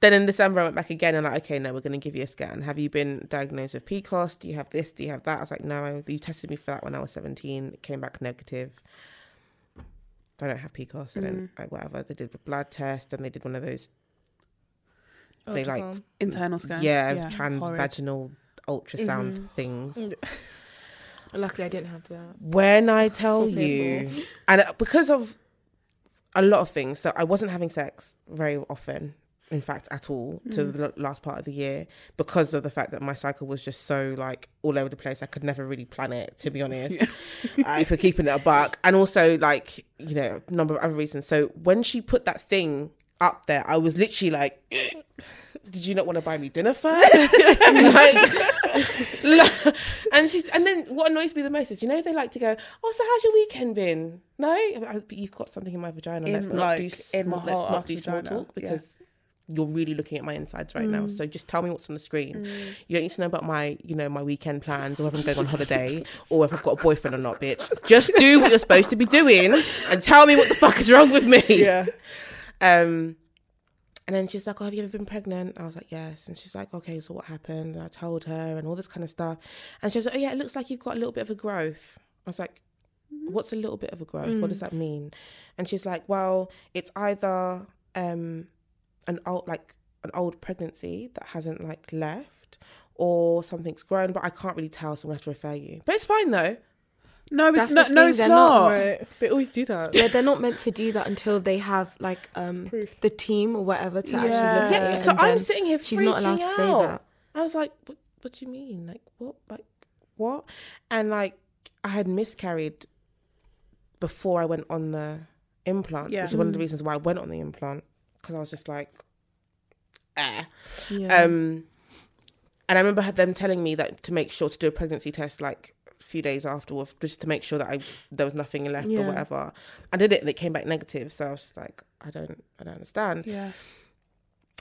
Then in December, I went back again and like, "Okay, no, we're going to give you a scan. Have you been diagnosed with P C O S? Do you have this? Do you have that?" I was like, "No, you tested me for that when I was seventeen. It came back negative. I don't have P C O S. I don't, like, whatever." They did a blood test and they did one of those. Ultrasound. They like internal scans. Yeah, yeah. Transvaginal ultrasound mm-hmm. things. Luckily, I didn't have that. When I tell so you, and because of a lot of things, so I wasn't having sex very often, in fact, at all, mm. to the last part of the year, because of the fact that my cycle was just so like all over the place. I could never really plan it, to be honest, yeah. uh, if we're keeping it a buck. And also like, you know, a number of other reasons. So when she put that thing up there, I was literally like, "Did you not want to buy me dinner first?" like, like, and she's, and then what annoys me the most is, you know, they like to go, "Oh, so how's your weekend been?" No, but you've got something in my vagina. In, let's not like, do, sm- let's not do small talk, because yeah. you're really looking at my insides right mm. now. So just tell me what's on the screen. Mm. You don't need to know about my, you know, my weekend plans, or whether I'm going on holiday, or if I've got a boyfriend or not, bitch. Just do what you're supposed to be doing, and tell me what the fuck is wrong with me. Yeah. Um. And then she was like, "Oh, have you ever been pregnant?" And I was like, "Yes." And she's like, "Okay, so what happened?" And I told her and all this kind of stuff. And she was like, "Oh yeah, it looks like you've got a little bit of a growth." I was like, "What's a little bit of a growth? Mm. What does that mean?" And she's like, "Well, it's either um, an old like an old pregnancy that hasn't like left, or something's grown, but I can't really tell, so I'm gonna have to refer you. But it's fine though." No, it's not. No, it's not. not right. They always do that. Yeah, they're not meant to do that until they have like um proof. The team or whatever to yeah. actually look yeah, at it. So I'm sitting here. She's not allowed out. to say that. I was like, "What? What do you mean? Like what? Like what?" And like I had miscarried before I went on the implant, yeah. which is mm. one of the reasons why I went on the implant, because I was just like, "Ah." Yeah. Um, and I remember them telling me that to make sure to do a pregnancy test, like. Few days afterwards, just to make sure that I there was nothing left yeah. or whatever. I did it and it came back negative, so I was just like, I don't I don't understand. Yeah.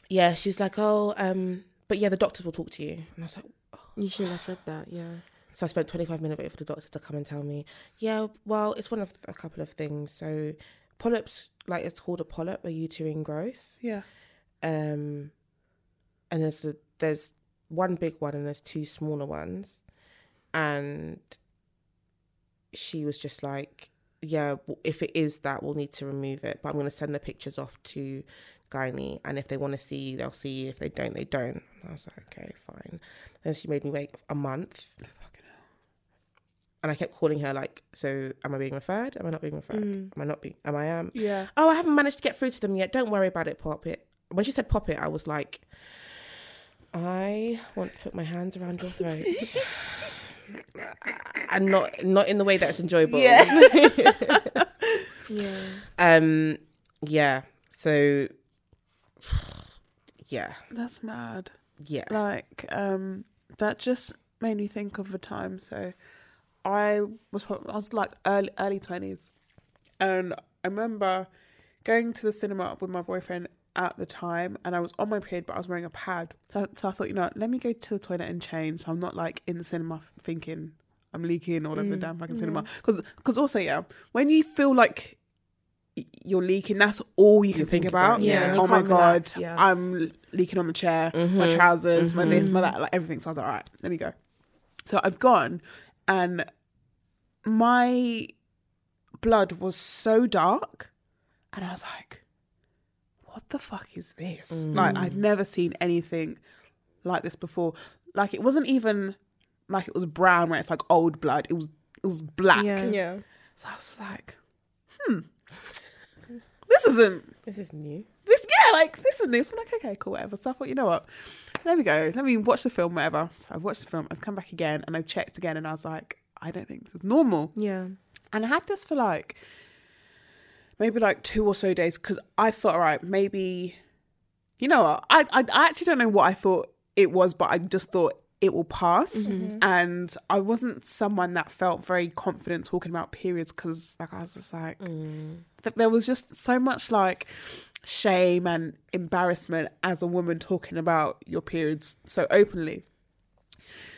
Yeah, she was like, "Oh, um, but yeah, the doctors will talk to you." And I was like, "Oh." You shouldn't have said that, yeah. So I spent twenty-five minutes waiting for the doctor to come and tell me, "Yeah, well, it's one of a couple of things. So polyps, like it's called a polyp, a uterine growth. Yeah. Um and there's a, there's one big one and there's two smaller ones." And she was just like, "Yeah, if it is that, we'll need to remove it. But I'm going to send the pictures off to gynae. And if they want to see, they'll see. If they don't, they don't." And I was like, "Okay, fine." And she made me wait a month. Fucking hell. And I kept calling her like, "So am I being referred? Am I not being referred? Mm. Am I not being, am I am? Um, yeah. Oh, I haven't managed to get through to them yet. Don't worry about it, pop it." When she said pop it, I was like, I want to put my hands around your throat. And not not in the way that's enjoyable. Yeah. yeah. Um. Yeah. So. Yeah. That's mad. Yeah. Like um, that just made me think of a time. So, I was I was like early early twenties, and I remember going to the cinema with my boyfriend at the time, and I was on my period, but I was wearing a pad. So, so I thought, you know, let me go to the toilet and change, so I'm not like in the cinema thinking I'm leaking all mm. over the damn fucking mm. cinema. Because, because also, yeah, when you feel like you're leaking, that's all you, you can think, think about. Yeah. Yeah. Oh my god, yeah. I'm leaking on the chair, mm-hmm. my trousers, mm-hmm. my this, my that, like everything. So I was like, all right, let me go. So I've gone, and my blood was so dark, and I was like, what the fuck is this? Mm. Like, I'd never seen anything like this before. Like, it wasn't even like it was brown where it's like old blood. It was it was black. Yeah. yeah. So I was like, hmm, this isn't. This is new. This yeah, like this is new. So I'm like, okay, cool, whatever. So I thought, you know what? There we go. Let me watch the film, whatever. So I've watched the film. I've come back again and I've checked again, and I was like, I don't think this is normal. Yeah. And I had this for like. Maybe like two or so days, because I thought, all right, maybe, you know what? I, I I actually don't know what I thought it was, but I just thought it will pass. Mm-hmm. And I wasn't someone that felt very confident talking about periods because, like, I was just like, mm. th- there was just so much like shame and embarrassment as a woman talking about your periods so openly.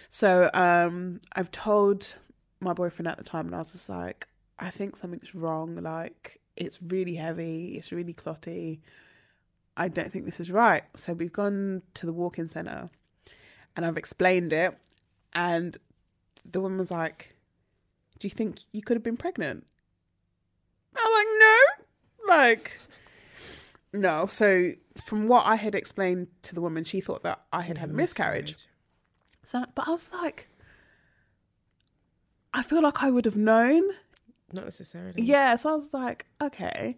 So um, I've told my boyfriend at the time, and I was just like, I think something's wrong. Like, it's really heavy. It's really clotty. I don't think this is right. So we've gone to the walk-in centre and I've explained it. And the woman was like, do you think you could have been pregnant? I'm like, no. Like, no. So from what I had explained to the woman, she thought that I had mm-hmm. had a miscarriage. So, but I was like, I feel like I would have known. Not necessarily. Yeah, so I was like, okay.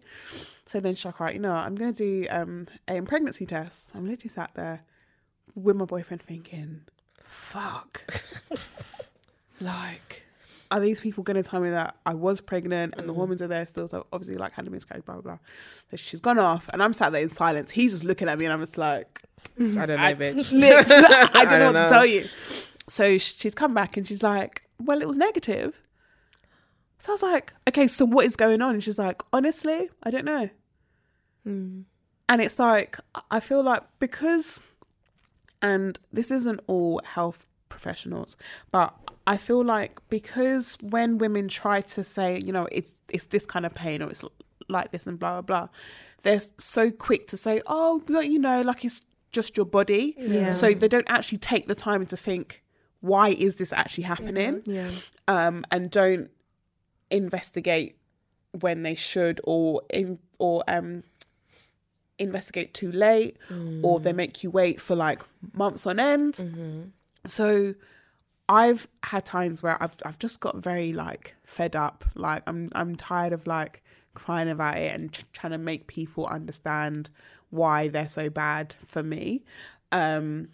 So then she's like, all right, you know, I'm going to do um, a pregnancy test. I'm literally sat there with my boyfriend thinking, fuck. Like, are these people going to tell me that I was pregnant and mm. the woman's are there still? So obviously, like, had a miscarriage, blah, blah, blah. So she's gone off and I'm sat there in silence. He's just looking at me and I'm just like... I don't know, I, bitch. Literally, I don't, I don't know what know. to tell you. So she's come back and she's like, well, it was negative. So I was like, okay, so what is going on? And she's like, honestly, I don't know. Mm. And it's like, I feel like because, and this isn't all health professionals, but I feel like because when women try to say, you know, it's it's this kind of pain or it's like this and blah, blah, blah, they're so quick to say, oh, you know, like it's just your body. Yeah. So they don't actually take the time to think, why is this actually happening? Yeah. Um, and don't investigate when they should, or in or um investigate too late, mm. or they make you wait for like months on end. Mm-hmm. So I've had times where I've I've just got very like fed up. Like I'm I'm tired of like crying about it and t- trying to make people understand why they're so bad for me. Um,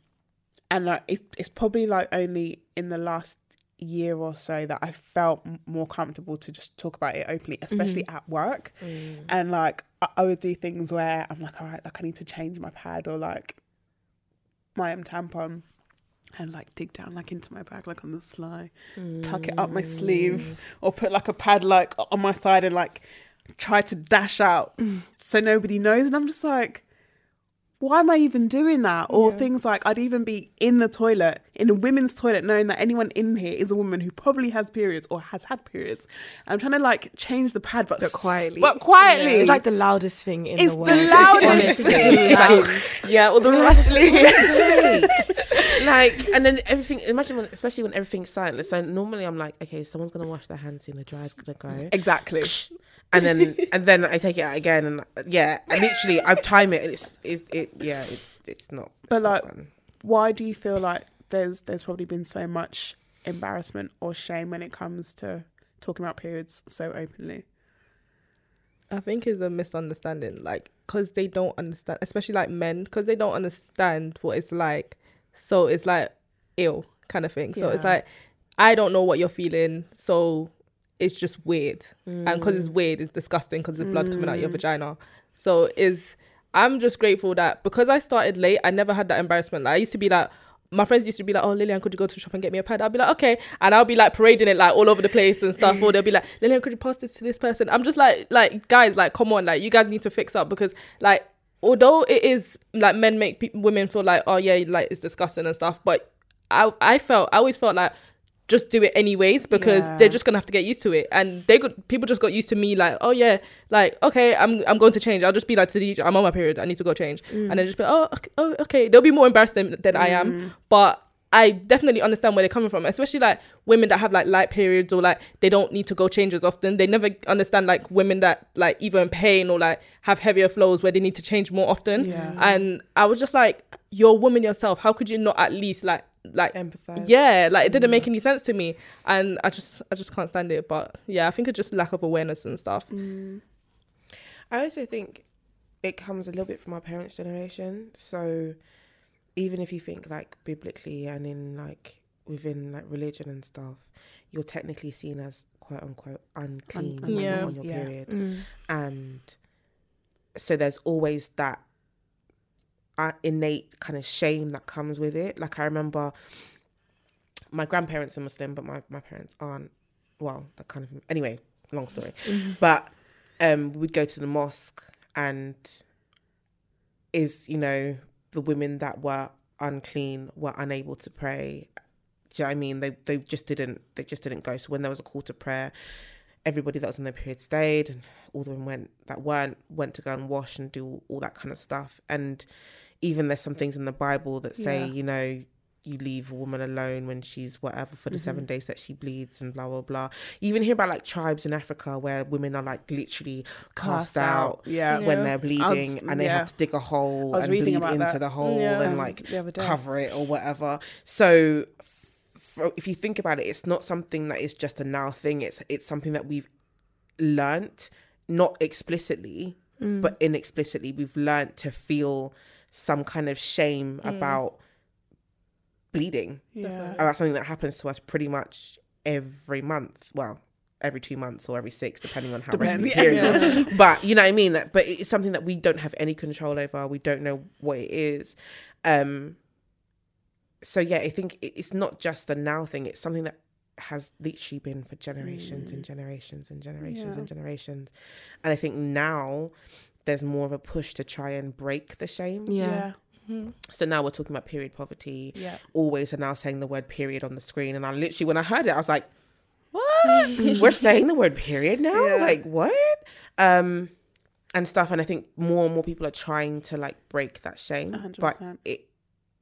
and like it, it's probably like only in the last year or so that I felt more comfortable to just talk about it openly, especially mm-hmm. at work. Mm. And like I, I would do things where I'm like, all right, like I need to change my pad or like my um, tampon, and like dig down like into my bag like on the sly, mm. tuck it up my sleeve, or put like a pad like on my side and like try to dash out mm. so nobody knows. And I'm just like, why am I even doing that? Or yeah. things like I'd even be in the toilet, in a women's toilet, knowing that anyone in here is a woman who probably has periods or has had periods. And I'm trying to like change the pad, but, but quietly. But quietly. Yeah. It's like the loudest thing in it's the world. The loudest. It's the loudest thing. Yeah, or the rustling. Like, and then everything, imagine when, especially when everything's silent. So normally I'm like, okay, someone's going to wash their hands in the dryer's going to go. Exactly. And then and then I take it out again, and yeah, and literally I time it, and it's it's it yeah it's it's not. It's but not like, fun. Why do you feel like there's there's probably been so much embarrassment or shame when it comes to talking about periods so openly? I think it's a misunderstanding, like because they don't understand, especially like men, because they don't understand what it's like. So it's like ill kind of thing. Yeah. So it's like I don't know what you're feeling, so. It's just weird. Mm. And because it's weird, it's disgusting because there's blood mm. coming out your vagina. So is I'm just grateful that because I started late, I never had that embarrassment. Like I used to be like, my friends used to be like, oh, Liliane, could you go to the shop and get me a pad? I'll be like, okay. And I'll be like parading it like all over the place and stuff. Or they'll be like, Liliane, could you pass this to this person? I'm just like, like guys, like, come on. Like you guys need to fix up because like, although it is like men make pe- women feel like, oh yeah, like it's disgusting and stuff. But I, I felt, I always felt like, just do it anyways because yeah. they're just gonna have to get used to it, and they got people just got used to me like, oh yeah, like okay, I'm I'm going to change. I'll just be like to the D J, I'm on my period, I need to go change, mm. and they just be like, oh okay, oh okay. They'll be more embarrassed than, than mm. I am, but I definitely understand where they're coming from, especially like women that have like light periods or like they don't need to go change as often. They never understand like women that like either in pain or like have heavier flows where they need to change more often. Yeah. And I was just like, you're a woman yourself. How could you not at least like. like empathize? Yeah, like it didn't mm. make any sense to me, and I just I just can't stand it. But yeah, I think it's just lack of awareness and stuff. mm. I also think it comes a little bit from our parents' generation. So even if you think like biblically and in like within like religion and stuff, you're technically seen as quote unquote unclean Un- yeah. on your yeah. period. mm. And so there's always that Uh, innate kind of shame that comes with it. Like I remember my grandparents are Muslim, but my, my parents aren't. Well, that kind of... Anyway, long story. But um, we'd go to the mosque, and is, you know, the women that were unclean were unable to pray. Do you know what I mean? They they just didn't they just didn't go. So when there was a call to prayer, everybody that was in their period stayed, and all the women went that weren't went to go and wash and do all that kind of stuff. And even there's some things in the Bible that say, yeah. you know, you leave a woman alone when she's whatever for the mm-hmm. seven days that she bleeds and blah, blah, blah. You even hear about like tribes in Africa where women are like literally cast, cast out, out yeah. when know? They're bleeding was, and they yeah. have to dig a hole and bleed into that. The hole yeah. and like cover it or whatever. So f- if you think about it, it's not something that is just a now thing. It's, it's something that we've learnt, not explicitly, mm. but inexplicitly. We've learnt to feel some kind of shame mm. about bleeding yeah. about something that happens to us pretty much every month, well every two months or every six, depending on how regular yeah. yeah. but you know what I mean, but it's something that we don't have any control over. We don't know what it is. Um so yeah, I think it's not just a now thing. It's something that has literally been for generations mm. and generations and generations yeah. and generations. And I think now there's more of a push to try and break the shame. yeah, yeah. So now we're talking about period poverty. Yeah. Always are now saying the word period on the screen. And I literally, when I heard it, I was like, what? We're saying the word period now? Yeah. Like, what? Um, and stuff. And I think more and more people are trying to like break that shame. one hundred percent. But it,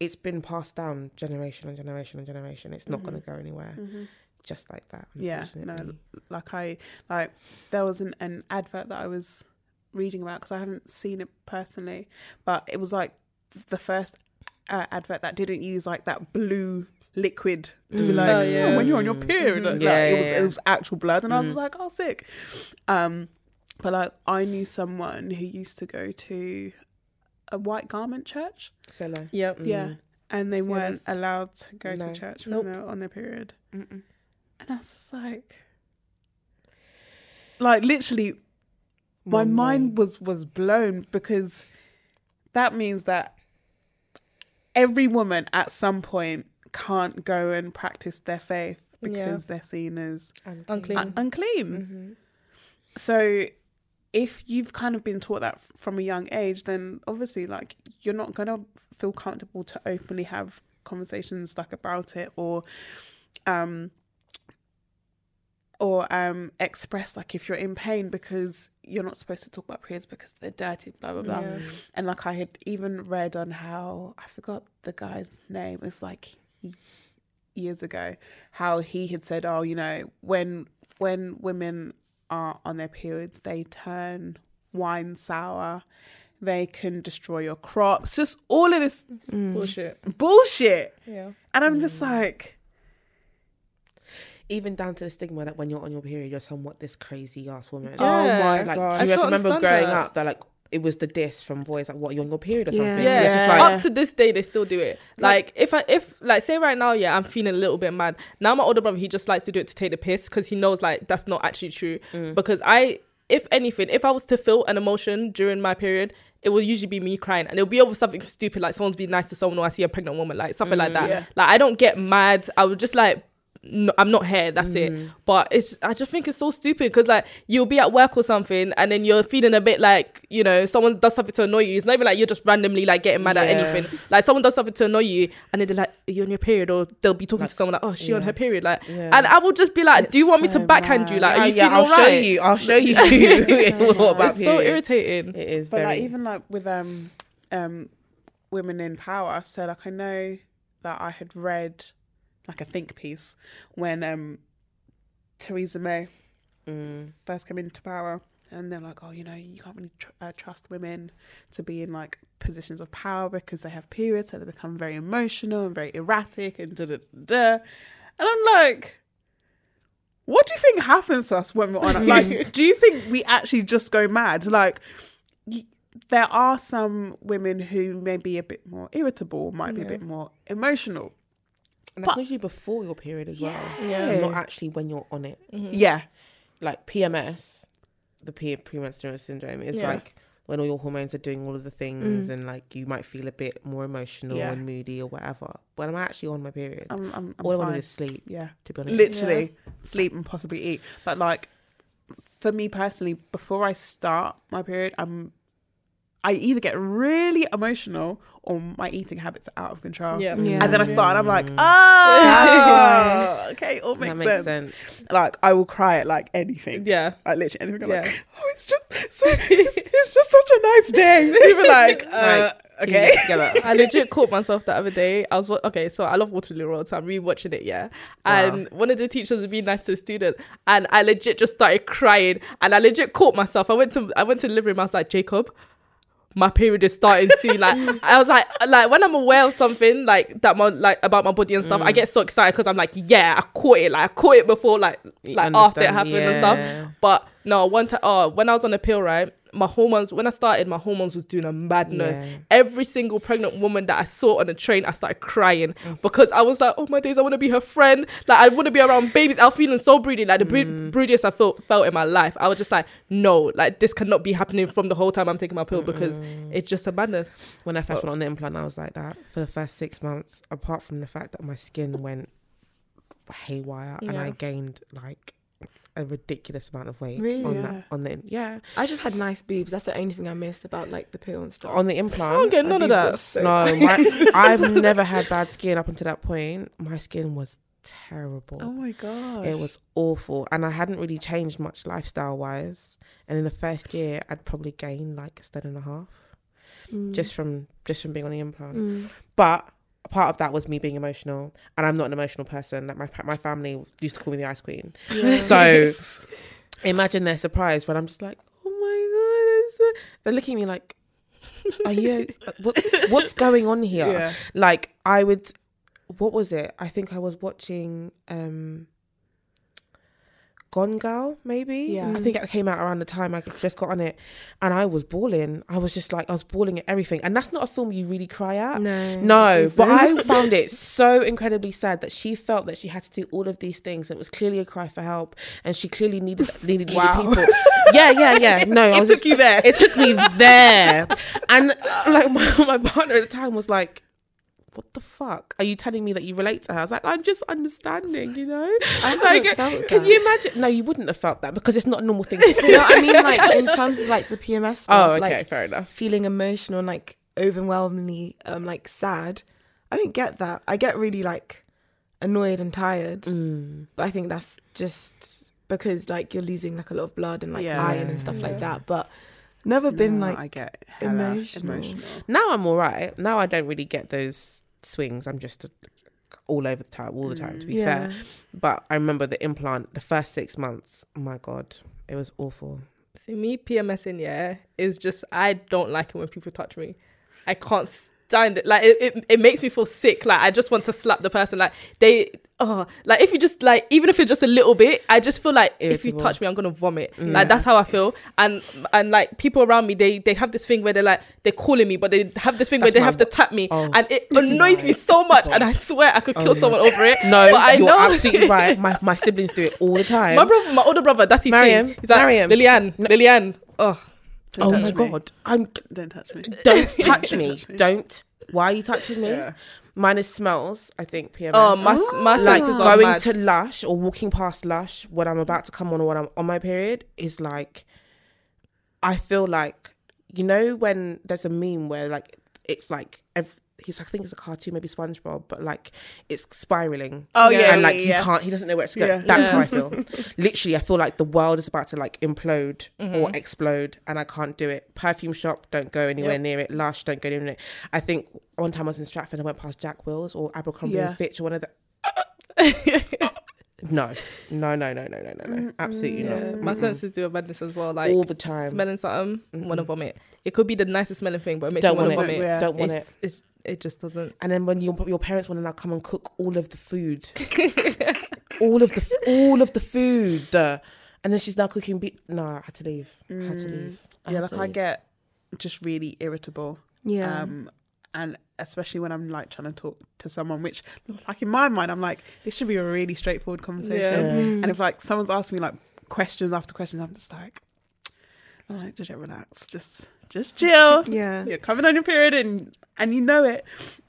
it's been passed down generation and generation and generation. It's not mm-hmm. going to go anywhere. Mm-hmm. Just like that. Yeah. No, like I, like there was an, an advert that I was reading about, because I haven't seen it personally, but it was like, the first uh, advert that didn't use like that blue liquid to mm. be like, oh, yeah. oh, when you're on your period, mm-hmm. like, yeah, like, yeah, it was, yeah. it was actual blood, and mm. I was like, oh, sick. Um, but like, I knew someone who used to go to a white garment church. Solo. Yep. Yeah. Mm. And they yes. weren't allowed to go no. to church nope. when they were on their period. Mm-mm. And I was just like, like literally, my mm-hmm. mind was was blown, because that means that every woman at some point can't go and practice their faith because yeah. they're seen as unclean. Un- unclean. Mm-hmm. So if you've kind of been taught that from a young age, then obviously like you're not going to feel comfortable to openly have conversations like about it, or um or um express like if you're in pain, because you're not supposed to talk about periods because they're dirty, blah blah blah. Yeah. And like I had even read on how, I forgot the guy's name, it's like years ago, how he had said, oh, you know, when when women are on their periods, they turn wine sour, they can destroy your crops, just all of this mm. bullshit bullshit yeah. And I'm mm. just like, even down to the stigma that when you're on your period, you're somewhat this crazy ass woman. Yeah. Oh my like, god! Do you I ever remember growing that. up that like it was the diss from boys like, "What, you're on your period or yeah. something?" Yeah. It's just like, up to this day, they still do it. Like, like if I if like say right now, yeah, I'm feeling a little bit mad. Now my older brother, he just likes to do it to take the piss, because he knows like that's not actually true. Mm. Because I, if anything, if I was to feel an emotion during my period, it will usually be me crying, and it'll be over something stupid like someone's being nice to someone, or I see a pregnant woman, like something mm, like that. Yeah. Like I don't get mad. I would just like. No, I'm not here, that's mm. it. But it's I just think it's so stupid, because like you'll be at work or something, and then you're feeling a bit like, you know, someone does something to annoy you. It's not even like you're just randomly like getting mad yeah. at anything. Like someone does something to annoy you, and then they're like, you're on your period, or they'll be talking like, to someone like, oh, she yeah. on her period, like yeah. and I will just be like, it's do you want so me to backhand bad. You like, are you yeah, yeah, I'll right? show you I'll show you what about it's so period. Irritating it is, but very... like even like with um um women in power, so like I know that I had read like a think piece when um, Theresa May mm. first came into power, and they're like, oh, you know, you can't really tr- uh, trust women to be in like positions of power because they have periods, so they become very emotional and very erratic and da da da. And I'm like, what do you think happens to us when we're on? Like, do you think we actually just go mad? Like, y- there are some women who may be a bit more irritable, might be yeah. a bit more emotional. And that's but, usually before your period as yeah. well. Yeah. Not actually when you're on it. Mm-hmm. Yeah. Like P M S, the pre- premenstrual syndrome, is yeah. like when all your hormones are doing all of the things, mm. and like you might feel a bit more emotional yeah. and moody or whatever. But I'm actually on my period. I'm, I'm, I'm all fine. I want to do is sleep. Yeah, to be honest, literally yeah. sleep and possibly eat. But like for me personally, before I start my period, I'm I either get really emotional or my eating habits are out of control. Yeah. Yeah. And then I start and I'm like, oh, oh okay, it all makes, makes sense. sense. Like, I will cry at like anything. Yeah. Like literally anything. I'm yeah. like, oh, it's just, so, it's, it's just such a nice day. People like, uh, like, okay. I legit caught myself the other day. I was, okay, so I love Waterloo Road, so I'm rewatching it, yeah. And wow. one of the teachers was being nice to a student and I legit just started crying and I legit caught myself. I went to, I went to the living room, I was like, Jacob, my period is starting soon. Like I was like, like when I'm aware of something like that, my like about my body and stuff, mm. I get so excited because I'm like, yeah, I caught it. Like I caught it before, like you like understand. After it happened yeah. and stuff. But no, one time, oh, when I was on the pill, right, my hormones. When I started, my hormones was doing a madness. Yeah. Every single pregnant woman that I saw on the train, I started crying mm. because I was like, oh my days, I want to be her friend. Like I want to be around babies. I was feeling so broody, like the mm. broodiest I felt felt in my life. I was just like, no, like this cannot be happening from the whole time I'm taking my pill Mm-mm. because it's just a madness. When I first but, went on the implant, I was like that for the first six months. Apart from the fact that my skin went haywire yeah. and I gained like a ridiculous amount of weight really? on yeah. that on the yeah I just had nice boobs. That's the only thing I missed about like the pill and stuff. On the implant I don't get none of that. So no my, I've never had bad skin up until that point. My skin was terrible. Oh my god, it was awful. And I hadn't really changed much lifestyle wise, and in the first year I'd probably gained like a stone and a half mm. just from just from being on the implant mm. but part of that was me being emotional, and I'm not an emotional person. Like my my family used to call me the ice queen. Yes. So imagine their surprise when I'm just like, oh my god, they're looking at me like, are you what, what's going on here? Yeah. Like I would, what was it? I think I was watching um Gone Girl, maybe. Yeah. I think it came out around the time I just got on it, and I was bawling. I was just like, I was bawling at everything, and that's not a film you really cry at. No, no. But I found it so incredibly sad that she felt that she had to do all of these things. It was clearly a cry for help, and she clearly needed needed, needed wow. people. Yeah, yeah, yeah. No, it I was took just, you there. It took me there, and like my, my partner at the time was like, what the fuck are you telling me that you relate to her? I was like, I'm just understanding, you know. I like, felt can that. You imagine? No, you wouldn't have felt that because it's not a normal thing. You know what I mean? Like in terms of like the P M S stuff. Oh, okay, like, fair enough. Feeling emotional and like overwhelmingly um, like sad. I don't get that. I get really like annoyed and tired. Mm. But I think that's just because like you're losing like a lot of blood and like yeah. iron and stuff yeah. like that. But never been no, like I get emotional. emotional. Now I'm all right. Now I don't really get those swings. I'm just all over the time all the time to be yeah. fair. But I remember the implant, the first six months, oh my god, it was awful. See, me PMSing yeah is just, I don't like it when people touch me. I can't stand it. Like it, it, it makes me feel sick. Like I just want to slap the person. Like they oh like if you just like even if it's just a little bit, I just feel like irritable. If you touch me I'm gonna vomit yeah. like that's how I feel. And and like people around me, they they have this thing where they're like they're calling me, but they have this thing that's where they have w- to tap me oh. and it annoys me so much and I swear I could kill oh, yeah. someone over it. No, but I you're know. Absolutely right. My my siblings do it all the time. My brother, my older brother, that's his Mariam, thing. He's like, Mariam, Liliane no. Liliane oh don't oh my me. god I'm don't touch me don't touch me don't, touch me. don't. Why are you touching me? Yeah. Mine is smells, I think, P M S. Oh, my, my like is going mad. To Lush or walking past Lush when I'm about to come on or when I'm on my period is like, I feel like, you know, when there's a meme where like, it's like, every, he's, I think it's a cartoon, maybe SpongeBob, but like it's spiraling. Oh yeah. And like yeah, he yeah. can't, he doesn't know where to go. Yeah. That's yeah. how I feel. Literally, I feel like the world is about to like implode mm-hmm. or explode and I can't do it. Perfume shop, don't go anywhere yep. near it. Lush, don't go near it. I think one time I was in Stratford, I went past Jack Wills or Abercrombie yeah. and Fitch or one of the... No, no, no, no, no, no, no, absolutely yeah. not. Mm-mm. My senses do a madness as well. Like all the time, smelling something, mm-hmm. want to vomit. It could be the nicest smelling thing, but it makes don't you want to vomit. Yeah. Don't want it's, it. It's, it just doesn't. And then when your your parents want to now come and cook all of the food, all of the all of the food, uh, and then she's now cooking. Be- no, I had to leave. Mm. I had to leave. I yeah, like leave. I get just really irritable. Yeah. Um, And especially when I'm like trying to talk to someone, which like in my mind, I'm like, this should be a really straightforward conversation. Yeah. Mm. And if like someone's asked me like questions after questions, I'm just like, I'm like, just relax, just just chill. Yeah, you're coming on your period, and and you know it.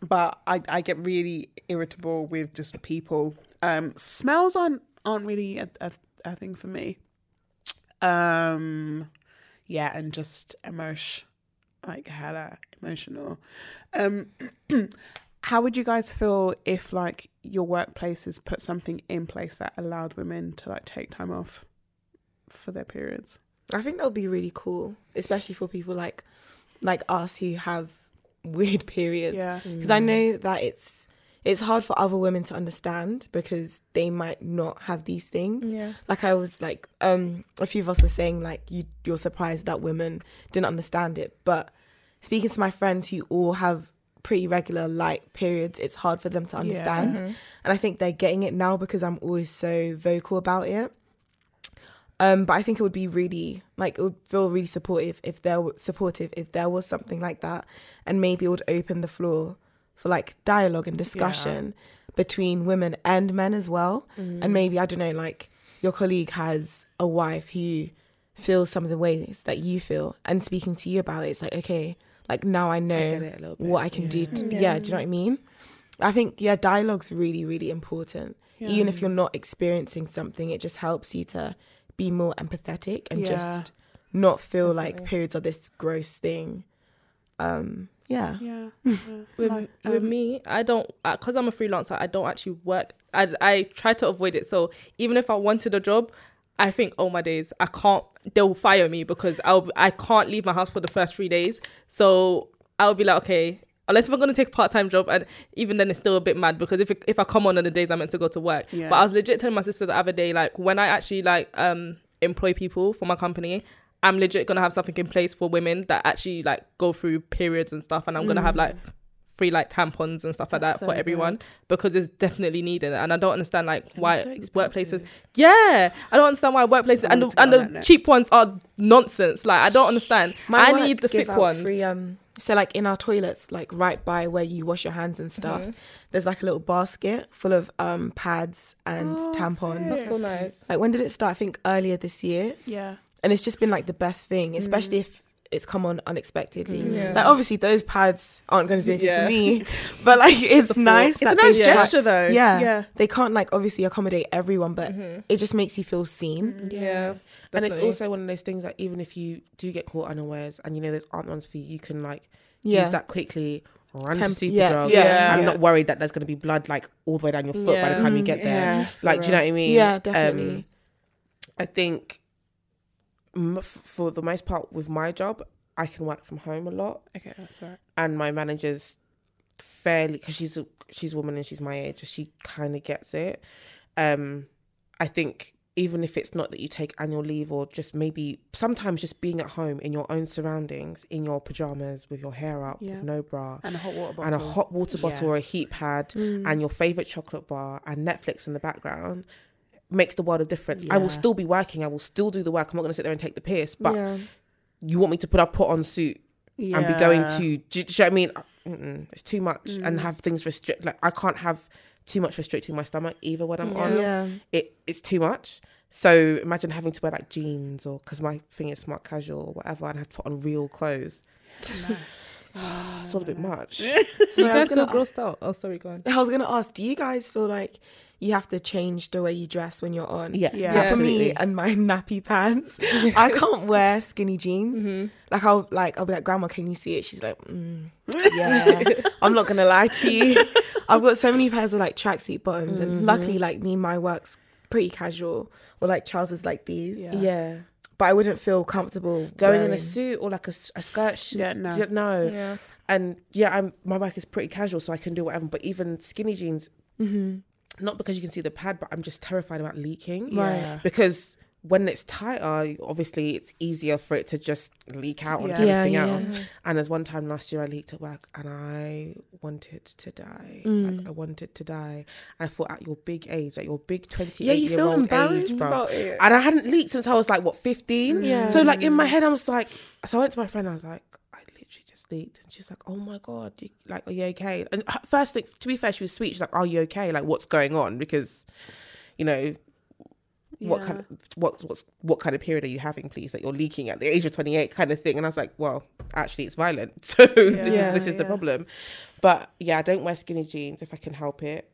But I I get really irritable with just people. Um, smells aren't aren't really a, a, a thing for me. Um, yeah, and just emotion, like hella emotional. Um. How would you guys feel if, like, your workplaces put something in place that allowed women to, like, take time off for their periods? I think that would be really cool, especially for people like like us who have weird periods. Yeah. Because I know that it's it's hard for other women to understand because they might not have these things. Yeah. Like, I was, like, um, a few of us were saying, like, you, you're surprised that women didn't understand it. But speaking to my friends who all have pretty regular light periods, it's hard for them to understand. Yeah. Mm-hmm. And I think they're getting it now because I'm always so vocal about it. Um, but I think it would be really, like, it would feel really supportive if there were supportive if there was something like that, and maybe it would open the floor for, like, dialogue and discussion yeah. between women and men as well. Mm. And maybe, I don't know, like, your colleague has a wife who feels some of the ways that you feel, and speaking to you about it, it's like, okay, like, now I know I what I can yeah. do. To, yeah. yeah, do you know what I mean? I think, yeah, dialogue's really, really important. Yeah. Even if you're not experiencing something, it just helps you to be more empathetic and yeah. just not feel Definitely. like periods are this gross thing. Um, yeah. Yeah. yeah. With, like, um, with me, I don't, because I'm a freelancer, I don't actually work. I, I try to avoid it. So even if I wanted a job, I think, oh my days, I can't, they'll fire me because I'll, I can't leave my house for the first three days. So I'll be like, okay, unless if I'm going to take a part-time job, and even then it's still a bit mad because if it, if I come on on the days I'm meant to go to work. Yeah. But I was legit telling my sister the other day, like, when I actually, like, um employ people for my company, I'm legit going to have something in place for women that actually, like, go through periods and stuff. And I'm mm. going to have, like, free, like, tampons and stuff like That's that so for everyone good. Because it's definitely needed. And I don't understand, like, and why so workplaces yeah I don't understand why workplaces and the, and the cheap ones are nonsense. Like, I don't understand. My I need the thick ones free, um, so, like, in our toilets, like, right by where you wash your hands and stuff, mm-hmm. there's, like, a little basket full of um pads and oh, tampons. That's so nice. Like, when did it start? I think earlier this year. Yeah. And it's just been, like, the best thing, especially mm. if it's come on unexpectedly. Yeah. Like, obviously those pads aren't going to do anything yeah. for me, but, like, it's nice. It's that a nice gesture, though. Yeah. yeah. They can't, like, obviously accommodate everyone, but mm-hmm. it just makes you feel seen. Yeah. yeah. And it's also one of those things that even if you do get caught unawares and you know those aren't ones for you, you can, like, yeah. use that quickly. Run Temp- to Superdrug. Yeah. Yeah. I'm yeah. not worried that there's going to be blood, like, all the way down your foot yeah. by the time you get there. Yeah, like, do you know what I mean? Yeah, definitely. Um, I think... for the most part with my job, I can work from home a lot. Okay, that's right. And my manager's fairly, because she's a, she's a woman and she's my age, she kind of gets it. Um, I think even if it's not that you take annual leave, or just maybe sometimes just being at home in your own surroundings, in your pajamas, with your hair up, yeah. with no bra, and a hot water bottle, and a hot water bottle yes. or a heat pad, mm. and your favorite chocolate bar, and Netflix in the background. Makes the world of difference. Yeah. I will still be working. I will still do the work. I'm not going to sit there and take the piss. But yeah. you want me to put a put on suit yeah. and be going to, do you know what I mean? Mm-mm, it's too much. Mm. And have things restrict. Like, I can't have too much restricting my stomach either when I'm yeah. on. Yeah. It, it's too much. So imagine having to wear, like, jeans, or because my thing is smart casual or whatever, and have to put on real clothes. No. It's all a bit much. So you guys feel grossed out? Oh, sorry, go on. I was going to ask, do you guys feel like you have to change the way you dress when you're on? Yeah, yeah. That's for me and my nappy pants. I can't wear skinny jeans. Mm-hmm. Like, I'll like I'll be like, Grandma, can you see it? She's like, mm, yeah. I'm not gonna lie to you. I've got so many pairs of, like, tracksuit bottoms, mm-hmm. and luckily, like, me, my work's pretty casual, or, like, trousers like these. Yeah. yeah. But I wouldn't feel comfortable going wearing. in a suit or, like, a, a skirt. Yeah, no. Yeah, no. Yeah. And yeah, I'm my work is pretty casual, so I can do whatever. But even skinny jeans. Mm-hmm. Not because you can see the pad, but I'm just terrified about leaking. Right. Because when it's tighter, obviously it's easier for it to just leak out on yeah. everything yeah, yeah. else. And there's one time last year I leaked at work and I wanted to die. Mm. Like, I wanted to die. And I thought, at your big age, at your big twenty-eight-year-old yeah, age, bro. And I hadn't leaked since I was, like, what, fifteen? Yeah. So, like, in my head, I was like... So I went to my friend and I was like, I literally... leaked. And she's like, oh my god, you, like, are you okay? And first, like, to be fair, she was sweet. She's like, are you okay? Like, what's going on? Because, you know, yeah. what kind of, what what's what kind of period are you having, please, that you're leaking at the age of twenty-eight kind of thing. And I was like, well, actually it's violent, so yeah. this yeah, is this is yeah. the problem. But yeah, I don't wear skinny jeans if I can help it.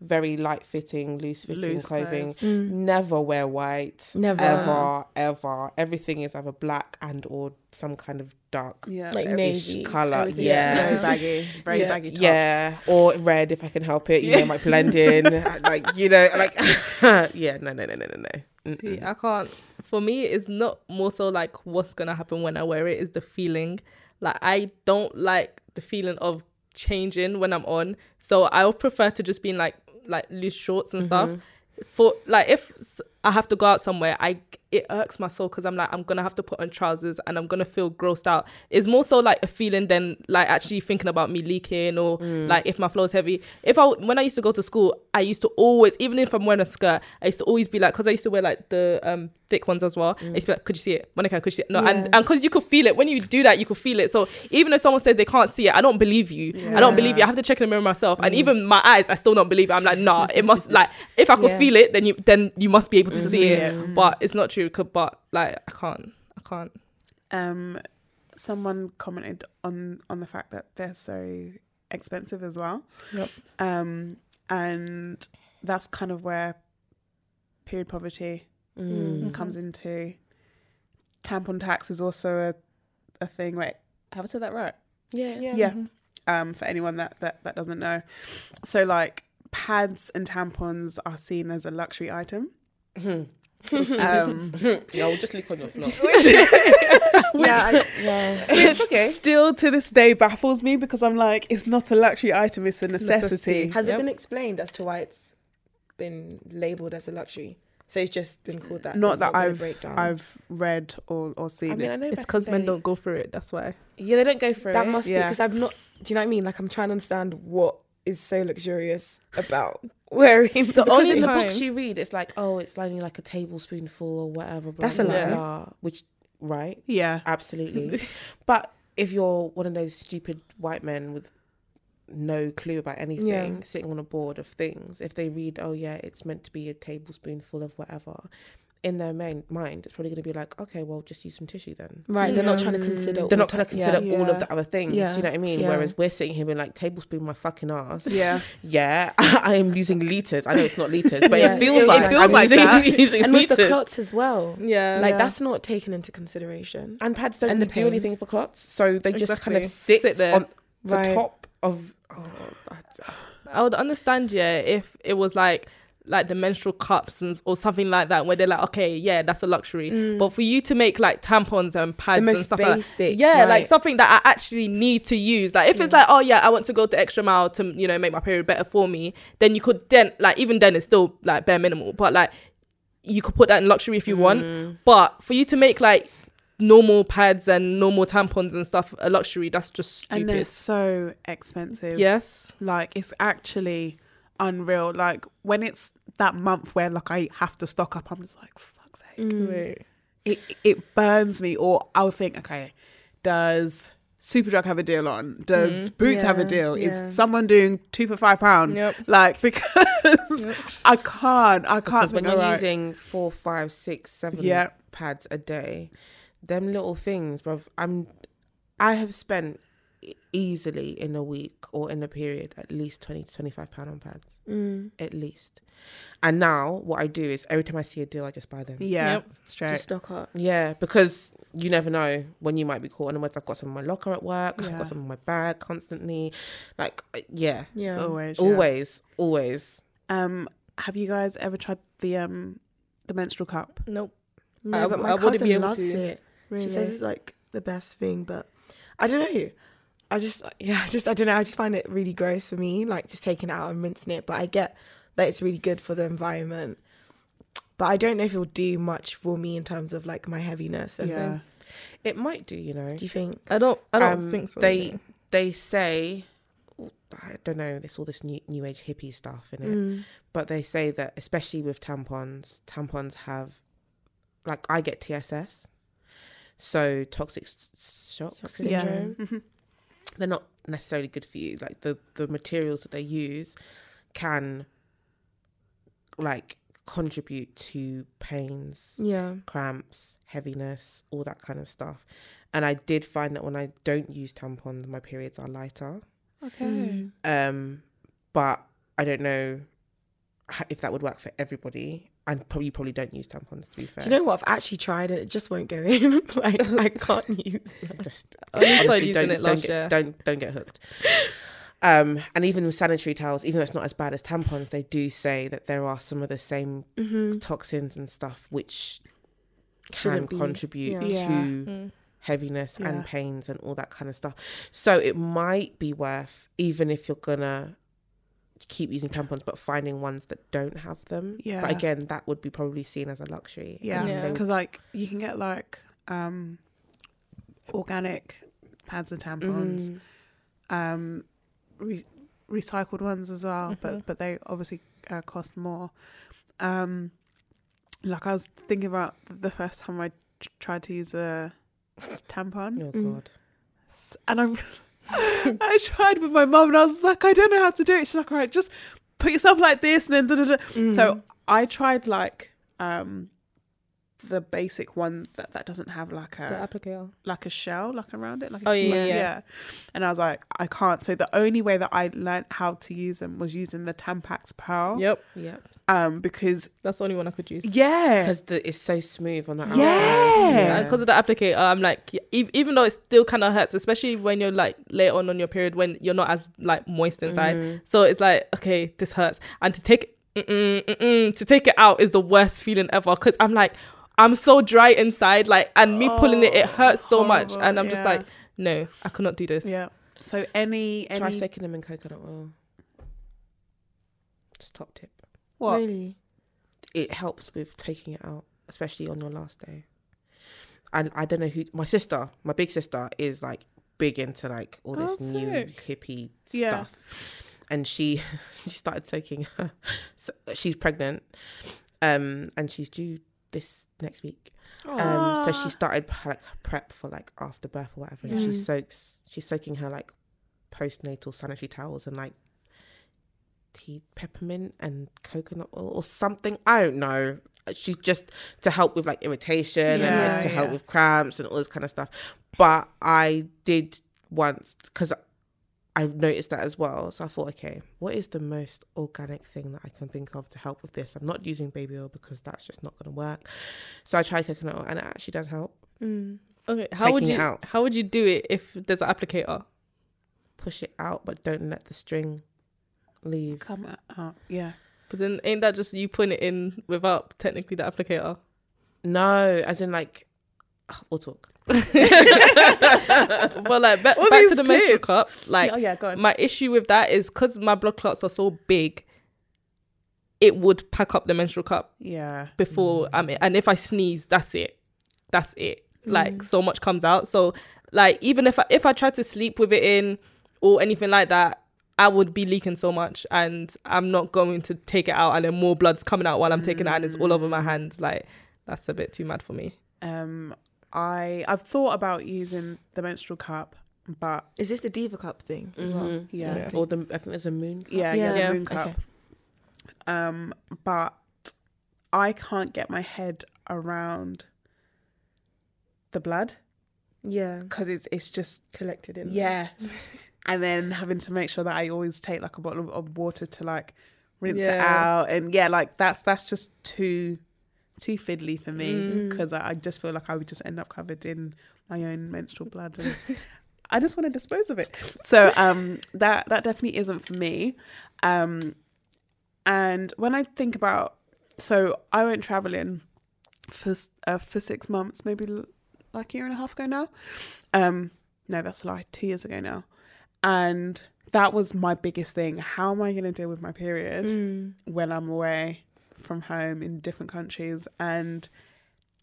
Very light fitting, loose fitting loose clothing. Mm. Never wear white. Never. Ever, ever. Everything is either black and or some kind of dark, yeah, like navy color. Yeah. Very baggy. Very yeah. baggy tops. Yeah. Or red if I can help it. You yeah. know, like blend in. Like, you know, like, yeah, no, no, no, no, no, no. Mm-mm. See, I can't. For me, it's not more so like what's going to happen when I wear it. It's the feeling. Like, I don't like the feeling of changing when I'm on. So I'll prefer to just be in like, like loose shorts and mm-hmm. stuff. For like, if I have to go out somewhere, I it irks my soul because I'm like, I'm gonna have to put on trousers and I'm gonna feel grossed out. It's more so like a feeling than like actually thinking about me leaking or mm. like if my flow is heavy. If I when I used to go to school, I used to always, even if I'm wearing a skirt, I used to always be like, because I used to wear like the um thick ones as well. Mm. I used to be like, could you see it, Monica? Could you see it? No, yeah. and and because you could feel it when you do that, you could feel it. So even if someone says they can't see it, I don't believe you. Yeah. I don't believe you. I have to check in the mirror myself, mm. and even my eyes, I still don't believe it. I'm like, nah, it must like if I could yeah. feel it, then you then you must be able to. Mm-hmm. see it yeah. But it's not true, but like I can't I can't um someone commented on on the fact that they're so expensive as well. Yep. Um and that's kind of where period poverty mm. comes mm-hmm. into. Tampon tax is also a, a thing. Wait, have I said that right? Yeah yeah, yeah. Mm-hmm. Um for anyone that, that that doesn't know, so like pads and tampons are seen as a luxury item. Mm-hmm. Um, yeah, we'll just leak on your floor. Which, yeah, I, yeah. Which okay. still to this day baffles me because I'm like, it's not a luxury item; it's a necessity. necessity. Has yep. it been explained as to why it's been labelled as a luxury? So it's just been called that. Not that I've I've read or, or seen. I mean, I know it's because men don't go for it. That's why. Yeah, they don't go for that it. That must yeah. be because I've not. Do you know what I mean? Like, I'm trying to understand what is so luxurious about wearing the only in the books you read, it's like, oh, it's only like a tablespoonful or whatever. Blah, that's blah, a lie. Which, right? Yeah, absolutely. But if you're one of those stupid white men with no clue about anything, yeah. sitting on a board of things, if they read, oh yeah, it's meant to be a tablespoonful of whatever, in their main mind, it's probably going to be like, okay, well, just use some tissue then. Right, yeah. They're not trying to consider. They're not trying to consider yeah. all yeah. of the other things. Yeah. Do you know what I mean? Yeah. Whereas we're sitting here being like, tablespoon my fucking ass. Yeah, yeah. I am using liters. I know it's not liters, but yeah. it feels it, like it feels I'm like using, that. using and liters. With the clots as well. Yeah, like yeah. that's not taken into consideration. And pads don't and do anything for clots, so they just exactly. kind of sit, sit there. on right. the top of. Oh, I, I would understand, yeah, if it was like. like the menstrual cups and or something like that, where they're like, okay, yeah, that's a luxury. Mm. But for you to make like tampons and pads and stuff basic, like that, yeah, right. like something that I actually need to use. Like if yeah. it's like, oh yeah, I want to go the extra mile to, you know, make my period better for me, then you could then like even then it's still like bare minimal. But like you could put that in luxury if you mm. want. But for you to make like normal pads and normal tampons and stuff a luxury, that's just stupid. And they're so expensive. Yes. Like it's actually unreal. Like when it's that month where like I have to stock up, I'm just like, for fuck's sake. Mm. It it burns me. Or I'll think, okay, does Superdrug have a deal on? Does mm. Boots yeah. have a deal? Yeah. Is someone doing two for five pound? Yep. Like because yep. I can't, I can't. Because when you're right. using four, five, six, seven yep. pads a day, them little things, bruv. I'm, I have spent. Easily in a week or in a period at least twenty to twenty-five pounds on pads mm. at least. And now what I do is every time I see a deal I just buy them. Yeah, yep. Straight just stock up. Yeah, because you never know when you might be caught. And I've got some in my locker at work, yeah. I've got some in my bag constantly, like yeah, yeah. Just always always yeah. always um have you guys ever tried the um the menstrual cup? Nope. No, I, but my I cousin be able loves to. It really? She says it's like the best thing, but I don't know, I just, yeah, just, I don't know. I just find it really gross for me, like just taking it out and rinsing it. But I get that it's really good for the environment. But I don't know if it'll do much for me in terms of like my heaviness. I yeah. think. It might do, you know. Do you think? I don't, I don't um, think so. They, either. they say, I don't know, there's all this new, new age hippie stuff in it. Mm. But they say that, especially with tampons, tampons have, like I get T S S. So toxic shock syndrome. Yeah. Mm-hmm. They're not necessarily good for you. Like the, the materials that they use can like contribute to pains, yeah, cramps, heaviness, all that kind of stuff. And I did find that when I don't use tampons, my periods are lighter. Okay. Mm. Um, but I don't know if that would work for everybody. And probably probably don't use tampons, to be fair. Do you know what? I've actually tried it. It just won't go in. Like, I can't use it. Just, honestly, don't, using it last don't, year. Get, don't, don't get hooked. Um, and even with sanitary towels, even though it's not as bad as tampons, they do say that there are some of the same mm-hmm. toxins and stuff which Shouldn't can be. contribute yeah. Yeah. to mm. heaviness yeah. and pains and all that kind of stuff. So it might be worth, even if you're going to keep using tampons, but finding ones that don't have them. Yeah. But again, that would be probably seen as a luxury. Yeah, because yeah. like you can get like um, organic pads of tampons. Mm. Um, Re- recycled ones as well, mm-hmm. but but they obviously uh, cost more. Um, like I was thinking about the first time I t- tried to use a tampon. Oh God! Mm. And I I tried with my mum, and I was like, I don't know how to do it. She's like, all right, just put yourself like this, and then da da da. Mm. So I tried like um the basic one that, that doesn't have like a the applicator, like a shell, like around it, like oh yeah, yeah, yeah, yeah. And I was like, I can't. So the only way that I learned how to use them was using the Tampax Pearl. Yep, yep. Um, because that's the only one I could use. Yeah, because it's so smooth on that. Yeah, because yeah. of the applicator, I'm like, even though it still kind of hurts, especially when you're like later on on your period when you're not as like moist inside. Mm. So it's like, okay, this hurts, and to take mm-mm, mm-mm, to take it out is the worst feeling ever because I'm like, I'm so dry inside, like, and me oh, pulling it, it hurts so horrible, much. And I'm yeah. just like, no, I could not do this. Yeah. So any... any... Try soaking them in coconut oil. Just top tip. What? Really? It helps with taking it out, especially on your last day. And I don't know who... My sister, my big sister, is, like, big into, like, all this oh, new hippie yeah. stuff. And she, she started soaking her... So she's pregnant. Um, and she's due... this next week. Aww. Um so she started like prep for like after birth or whatever, and mm. she soaks she's soaking her like postnatal sanitary towels and like tea peppermint and coconut oil or something, I don't know, she's just to help with like irritation yeah, and like, to yeah. help with cramps and all this kind of stuff. But I did once because I've noticed that as well. So I thought, okay, what is the most organic thing that I can think of to help with this? I'm not using baby oil because that's just not going to work. So I tried coconut oil and it actually does help. Mm. Okay, how would you how would you do it if there's an applicator? Push it out, but don't let the string leave. Come out, yeah. But then ain't that just you putting it in without technically the applicator? No, as in like, we'll talk. Well, like back, back to the menstrual cup, like oh, yeah, go on. My issue with that is because my blood clots are so big, it would pack up the menstrual cup yeah before mm. I mean, and if I sneeze, that's it that's it mm. like so much comes out. So like even if I, if I tried to sleep with it in or anything like that, I would be leaking so much, and I'm not going to take it out and then more blood's coming out while I'm mm. taking it out and it's all over my hands. Like that's a bit too mad for me. um I, I've thought about using the menstrual cup, but... Is this the diva cup thing as mm-hmm. well? Yeah. yeah. Or the, I think there's a moon cup. Yeah, yeah, yeah. The moon cup. Okay. Um, but I can't get my head around the blood. Yeah. Because it's, it's just... Collected in. Yeah. And then having to make sure that I always take like a bottle of, of water to like rinse yeah. it out. And yeah, like that's that's just too... too fiddly for me because mm. I, I just feel like I would just end up covered in my own menstrual blood, and I just want to dispose of it. So um that that definitely isn't for me. Um and when I think about, so I went traveling for uh, for six months maybe like a year and a half ago now, um no that's like two years ago now, and that was my biggest thing: how am I going to deal with my period mm. when I'm away from home in different countries? And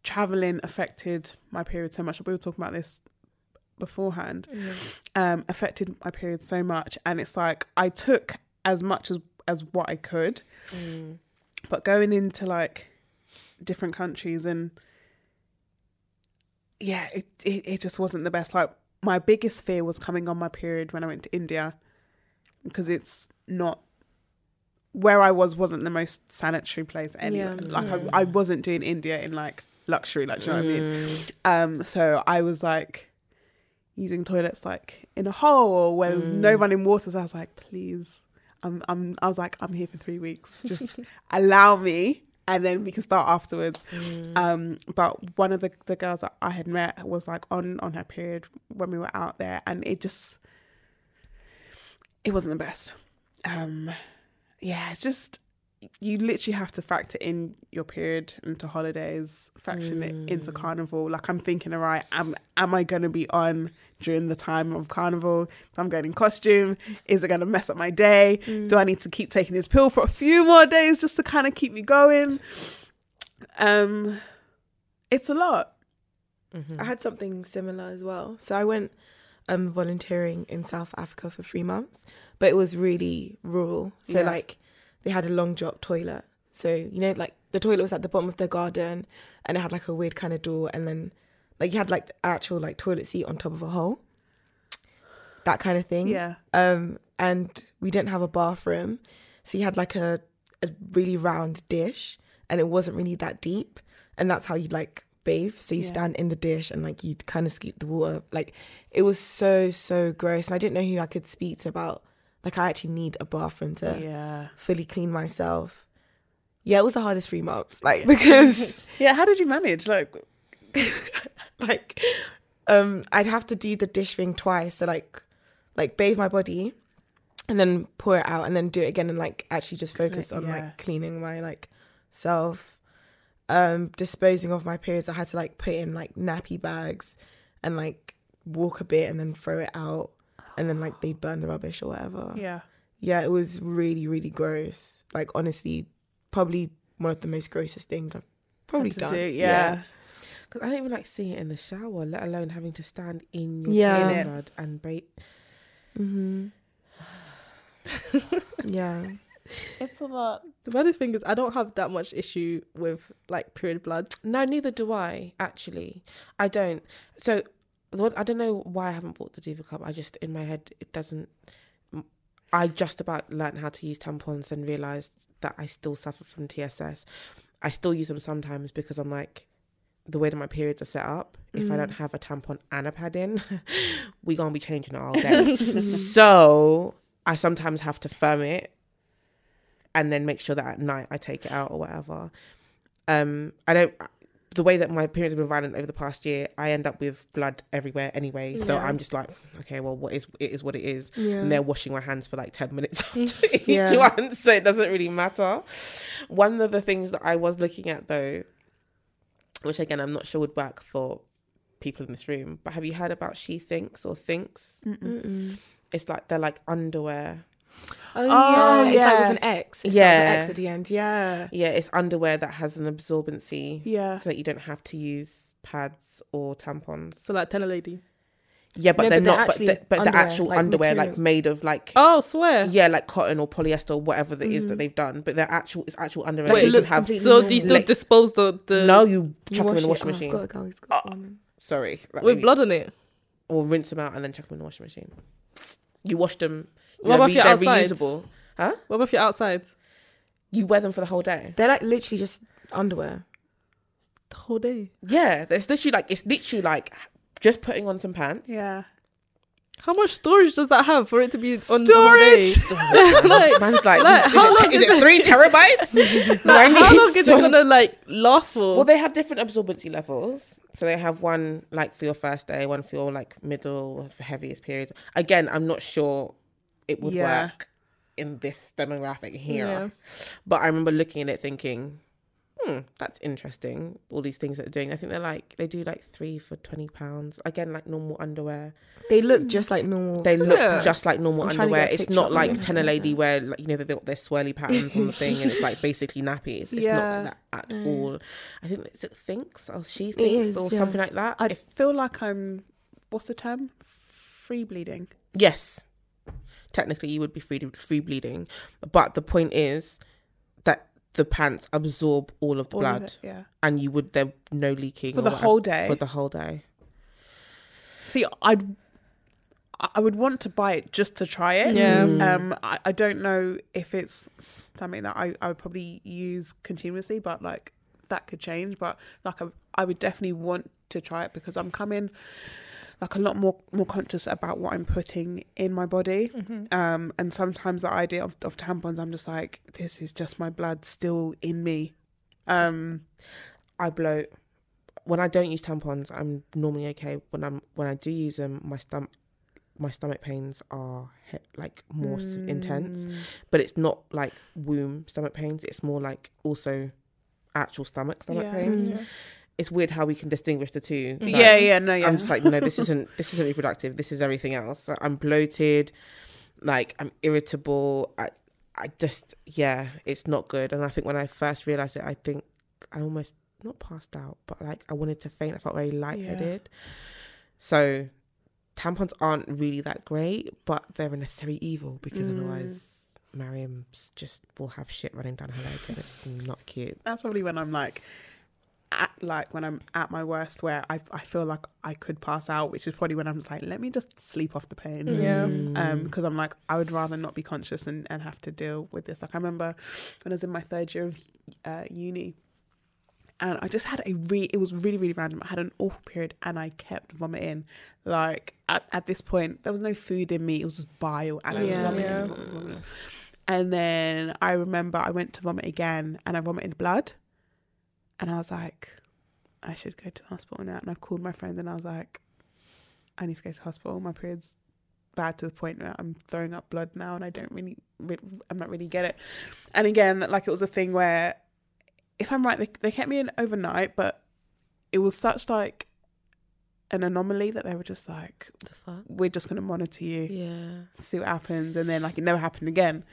traveling affected my period so much. We were talking about this beforehand. Mm. Um, affected my period so much, and it's like I took as much as as what I could, mm. but going into like different countries and yeah, it, it it just wasn't the best. Like my biggest fear was coming on my period when I went to India because it's not where I was wasn't the most sanitary place anyway. Yeah. Like yeah. I, I wasn't doing India in like luxury, like, do you know mm. what I mean? Um, so I was like using toilets like in a hole or where mm. there's no running water. So I was like, please, I'm, I'm, I was like, I'm here for three weeks. Just allow me. And then we can start afterwards. Mm. Um, but one of the, the girls that I had met was like on, on her period when we were out there, and it just, it wasn't the best. Um, yeah, it's just, you literally have to factor in your period into holidays, factor mm. it into carnival. Like I'm thinking, all right, am, am I going to be on during the time of carnival? If I'm going in costume, is it going to mess up my day? Mm. Do I need to keep taking this pill for a few more days just to kind of keep me going? Um, it's a lot. Mm-hmm. I had something similar as well. So I went um, volunteering in South Africa for three months, but it was really rural. So yeah. like, they had a long drop toilet. So, you know, like the toilet was at the bottom of the garden and it had like a weird kind of door. And then like you had like the actual like toilet seat on top of a hole, that kind of thing. Yeah. Um, and we didn't have a bathroom. So you had like a, a really round dish and it wasn't really that deep. And that's how you'd like bathe. So you yeah. stand in the dish and like you'd kind of scoop the water. Like it was so, so gross. And I didn't know who I could speak to about like I actually need a bathroom to yeah. fully clean myself. Yeah, it was the hardest three months. Like because yeah, how did you manage? Like, like um, I'd have to do the dish thing twice. So like, like bathe my body, and then pour it out, and then do it again, and like actually just focus on yeah. like cleaning my like self, um, disposing of my periods. I had to like put in like nappy bags, and like walk a bit, and then throw it out. And then, like, they'd burn the rubbish or whatever. Yeah. Yeah, it was really, really gross. Like, honestly, probably one of the most grossest things I've probably done. Do, yeah. Because yeah. I don't even like seeing it in the shower, let alone having to stand in your yeah. mud and bait. Mm-hmm. yeah. It's a lot. The funniest thing is I don't have that much issue with, like, period blood. No, neither do I, actually. I don't. So... I don't know why I haven't bought the Diva Cup. I just, in my head, it doesn't... I just about learned how to use tampons and realised that I still suffer from T S S. I still use them sometimes because I'm like, the way that my periods are set up, mm. if I don't have a tampon and a pad in, we're going to be changing it all day. So I sometimes have to firm it and then make sure that at night I take it out or whatever. Um, I don't... the way that my periods have been violent over the past year, I end up with blood everywhere anyway. So yeah. I'm just like, okay, well, what is it is what it is. Yeah. And they're washing my hands for like ten minutes after each yeah. one. So it doesn't really matter. One of the things that I was looking at though, which again, I'm not sure would work for people in this room, but have you heard about She Thinks or Thinks? Mm-mm. It's like, they're like underwear. Oh, oh yeah. yeah, it's like with an X. It's yeah, like an X at the end. Yeah, yeah. It's underwear that has an absorbency. Yeah, so that you don't have to use pads or tampons. So like Tell a Lady. Yeah, but no, they're but not. They're but the, but underwear, the actual like underwear, material. Like made of like. Oh, swear. Yeah, like cotton or polyester or whatever that mm. is that they've done. But they're actual. It's actual underwear. Wait, that it you looks have. So do you still like, dispose the, the? No, you, you chuck them in the washing it. machine. Oh, God, God, oh, sorry, with blood on it. Or rinse them out and then chuck them in the washing machine. You wash them. What about if you're outside? Reusable. Huh? What about if you're outside? You wear them for the whole day. They're like literally just underwear. The whole day? Yeah. It's literally like, it's literally like just putting on some pants. Yeah. How much storage does that have for it to be storage? On the whole day? Storage. like, Man's like, like is, how it, long is, is it three terabytes? like, how long is it going to like last for? Well, they have different absorbency levels. So they have one like for your first day, one for your like middle, heaviest period. Again, I'm not sure... it would yeah. work in this demographic here. Yeah. But I remember looking at it thinking, hmm, that's interesting. All these things that they're doing. I think they're like, they do like three for twenty pounds. Again, like normal underwear. They look just like normal. They look yeah. just like normal I'm underwear. It's not like Tell a Lady where, like, you know, they've got their swirly patterns on the thing and it's like basically nappies. It's yeah. not like that at mm. all. I think it's, it thinks or she thinks is, or yeah. something like that. I if, feel like I'm, what's the term? Free bleeding. Yes. Technically you would be free free bleeding, but the point is that the pants absorb all of the all blood of it, yeah. and you would there no leaking for the whole day for the whole day. See, I'd I would want to buy it just to try it. Yeah. Um, I, I don't know if it's something that I, I would probably use continuously, but like that could change. But like I, I would definitely want to try it because I'm coming like a lot more more conscious about what I'm putting in my body. Mm-hmm. Um, and sometimes the idea of, of tampons, I'm just like, this is just my blood still in me. Um, I bloat. When I don't use tampons, I'm normally okay. When I'm when I do use them, my stomach my stomach pains are hit, like more mm. intense, but it's not like womb stomach pains. It's more like also actual stomach stomach yeah. pains. Mm-hmm. It's weird how we can distinguish the two. Like, yeah, yeah, no, yeah. I'm just like, no, this isn't this isn't reproductive. This is everything else. Like, I'm bloated, like I'm irritable. I I just yeah, it's not good. And I think when I first realised it, I think I almost. Not passed out, but like I wanted to faint. I felt very lightheaded. Yeah. So tampons aren't really that great, but they're a necessary evil because mm. otherwise Mariam just will have shit running down her leg and it's not cute. That's probably when I'm like, at, like when I'm at my worst where I I feel like I could pass out, which is probably when I'm just like, let me just sleep off the pain. Yeah. Um, because I'm like, I would rather not be conscious and, and have to deal with this. Like I remember when I was in my third year of uh, uni, and I just had a re. It was really, really random. I had an awful period and I kept vomiting. Like, at, at this point, there was no food in me. It was just bile. And yeah, I vomited, yeah. vomited, vomited. And then I remember I went to vomit again and I vomited blood. And I was like, I should go to the hospital now. And I called my friend and I was like, I need to go to the hospital. My period's bad to the point that I'm throwing up blood now and I don't really, I'm not really get it. And again, like, it was a thing where, if I'm right, they, they kept me in overnight, but it was such like an anomaly that they were just like, the fuck? We're just going to monitor you, yeah, see what happens. And then like it never happened again.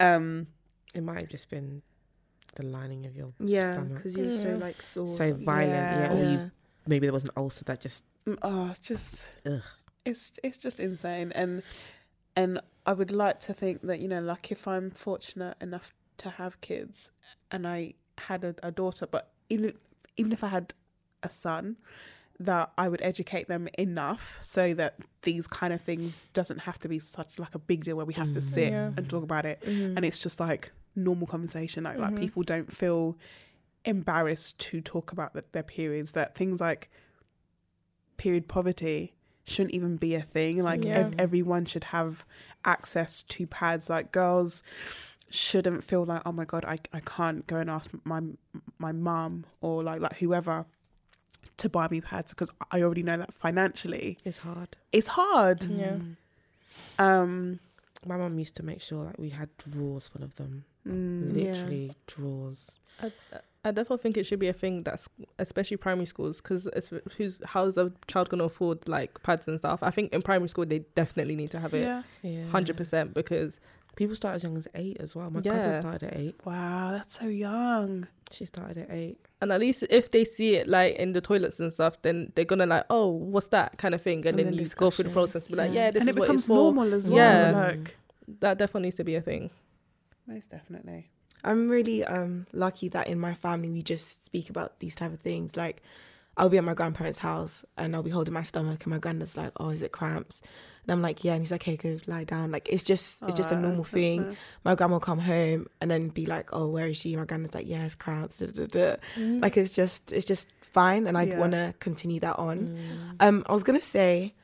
Um, It might have just been the lining of your yeah, stomach. Yeah, because you were yeah. so like sore. So violent, yeah. yeah. Or yeah. You, maybe there was an ulcer that just... Oh, it's just... Ugh. It's, it's just insane. And, and I would like to think that, you know, like if I'm fortunate enough to have kids and I had a, a daughter, but even even if I had a son, that I would educate them enough so that these kind of things doesn't have to be such like a big deal where we have mm. to sit yeah. and talk about it mm. and it's just like normal conversation, like, mm-hmm. like people don't feel embarrassed to talk about the, their periods, that things like period poverty shouldn't even be a thing, like yeah. ev- everyone should have access to pads, like girls shouldn't feel like, oh my god, I I can't go and ask my my mum or like like whoever to buy me pads because I already know that financially it's hard. It's hard. Yeah. Um, my mum used to make sure that like, we had drawers full of them, mm, literally yeah. drawers. I, I definitely think it should be a thing that's especially primary schools, because who's how's a child gonna afford like pads and stuff? I think in primary school they definitely need to have it, hundred yeah. percent, because. People start as young as eight as well. My yeah. cousin started at eight. Wow, that's so young. She started at eight. And at least if they see it, like, in the toilets and stuff, then they're going to, like, oh, what's that kind of thing? And, and then, then you go through the process and yeah. be like, yeah, this and is what it's for. And it becomes normal as well. Yeah, like. That definitely needs to be a thing. Most definitely. I'm really um, lucky that in my family we just speak about these type of things. Like, I'll be at my grandparents' house and I'll be holding my stomach and my granddad's like, oh, is it cramps? And I'm like, yeah. And he's like, hey, go lie down. Like, it's just it's just a normal thing. My grandma will come home and then be like, oh, where is she? My granddad's like, yeah, it's cramps. Da, da, da. Mm. Like, it's just it's just fine. And I yeah. want to continue that on. Mm. Um, I was going to say,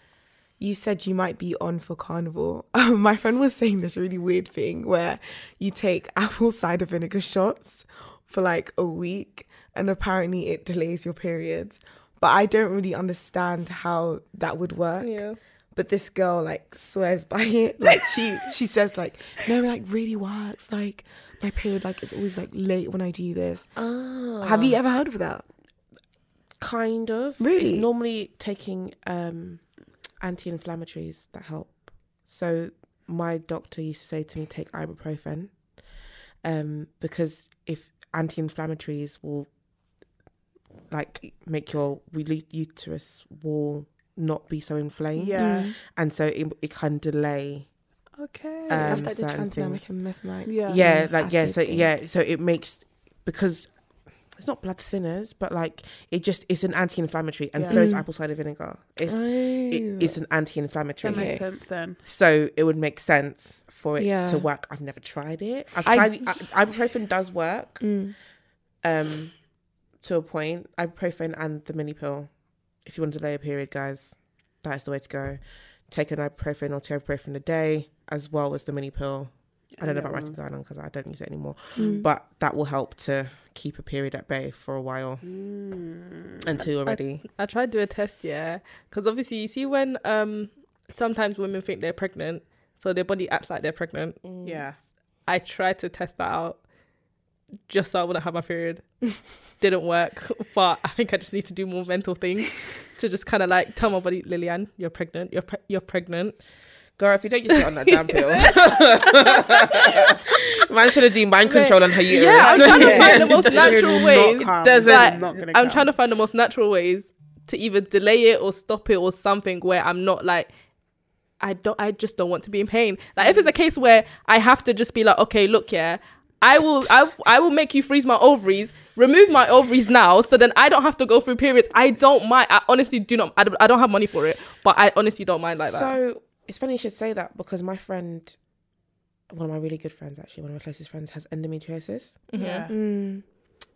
you said you might be on for carnival. My friend was saying this really weird thing where you take apple cider vinegar shots for like a week. And apparently it delays your periods. But I don't really understand how that would work. Yeah. But this girl, like, swears by it. Like, she she says, like, no, it, like, really works. Like, my period, like, it's always, like, late when I do this. Oh. Have you ever heard of that? Kind of. Really? It's normally taking um, anti-inflammatories that help. So my doctor used to say to me, take ibuprofen. Um, because if anti-inflammatories will... like make your uterus will not be so inflamed, yeah, mm. and so it, it can delay. Okay, um, that's like the transdermic and methnic. Yeah, yeah, like Acid yeah, so thing. yeah, so it makes because it's not blood thinners, but like it just, it's an anti-inflammatory, and yeah. so is apple cider vinegar. It's oh. it, it's an anti-inflammatory. That makes sense then. So it would make sense for it yeah. to work. I've never tried it. I've tried I, I, ibuprofen does work mm. um, to a point. Ibuprofen and the mini pill. If you want to delay a period, guys, that is the way to go. Take an ibuprofen or two ibuprofen a day, as well as the mini pill. I don't yeah. know about Microgynon because I don't use it anymore. Mm. But that will help to keep a period at bay for a while mm. until you're ready. I, I tried to do a test, yeah. Because obviously, you see when um, sometimes women think they're pregnant, so their body acts like they're pregnant. Mm. Yeah. I tried to test that out just so I wouldn't have my period. Didn't work. But I think I just need to do more mental things to just kind of like tell my body, Liliane, you're pregnant. You're pre- You're pregnant. Girl, if you don't just get on that damn pill. Man should have done mind control on her uterus. Yeah, I'm trying to find the most natural ways. Doesn't. I'm trying to find the most natural ways to either delay it or stop it or something where I'm not like, I don't. I just don't want to be in pain. Like if it's a case where I have to just be like, okay, look, yeah, I will, I, I will make you freeze my ovaries. Remove my ovaries now, so then I don't have to go through periods. I don't mind. I honestly do not. I don't, I don't have money for it, but I honestly don't mind like that. So. It's funny you should say that because my friend, one of my really good friends actually, one of my closest friends has endometriosis. Mm-hmm. Yeah. Mm.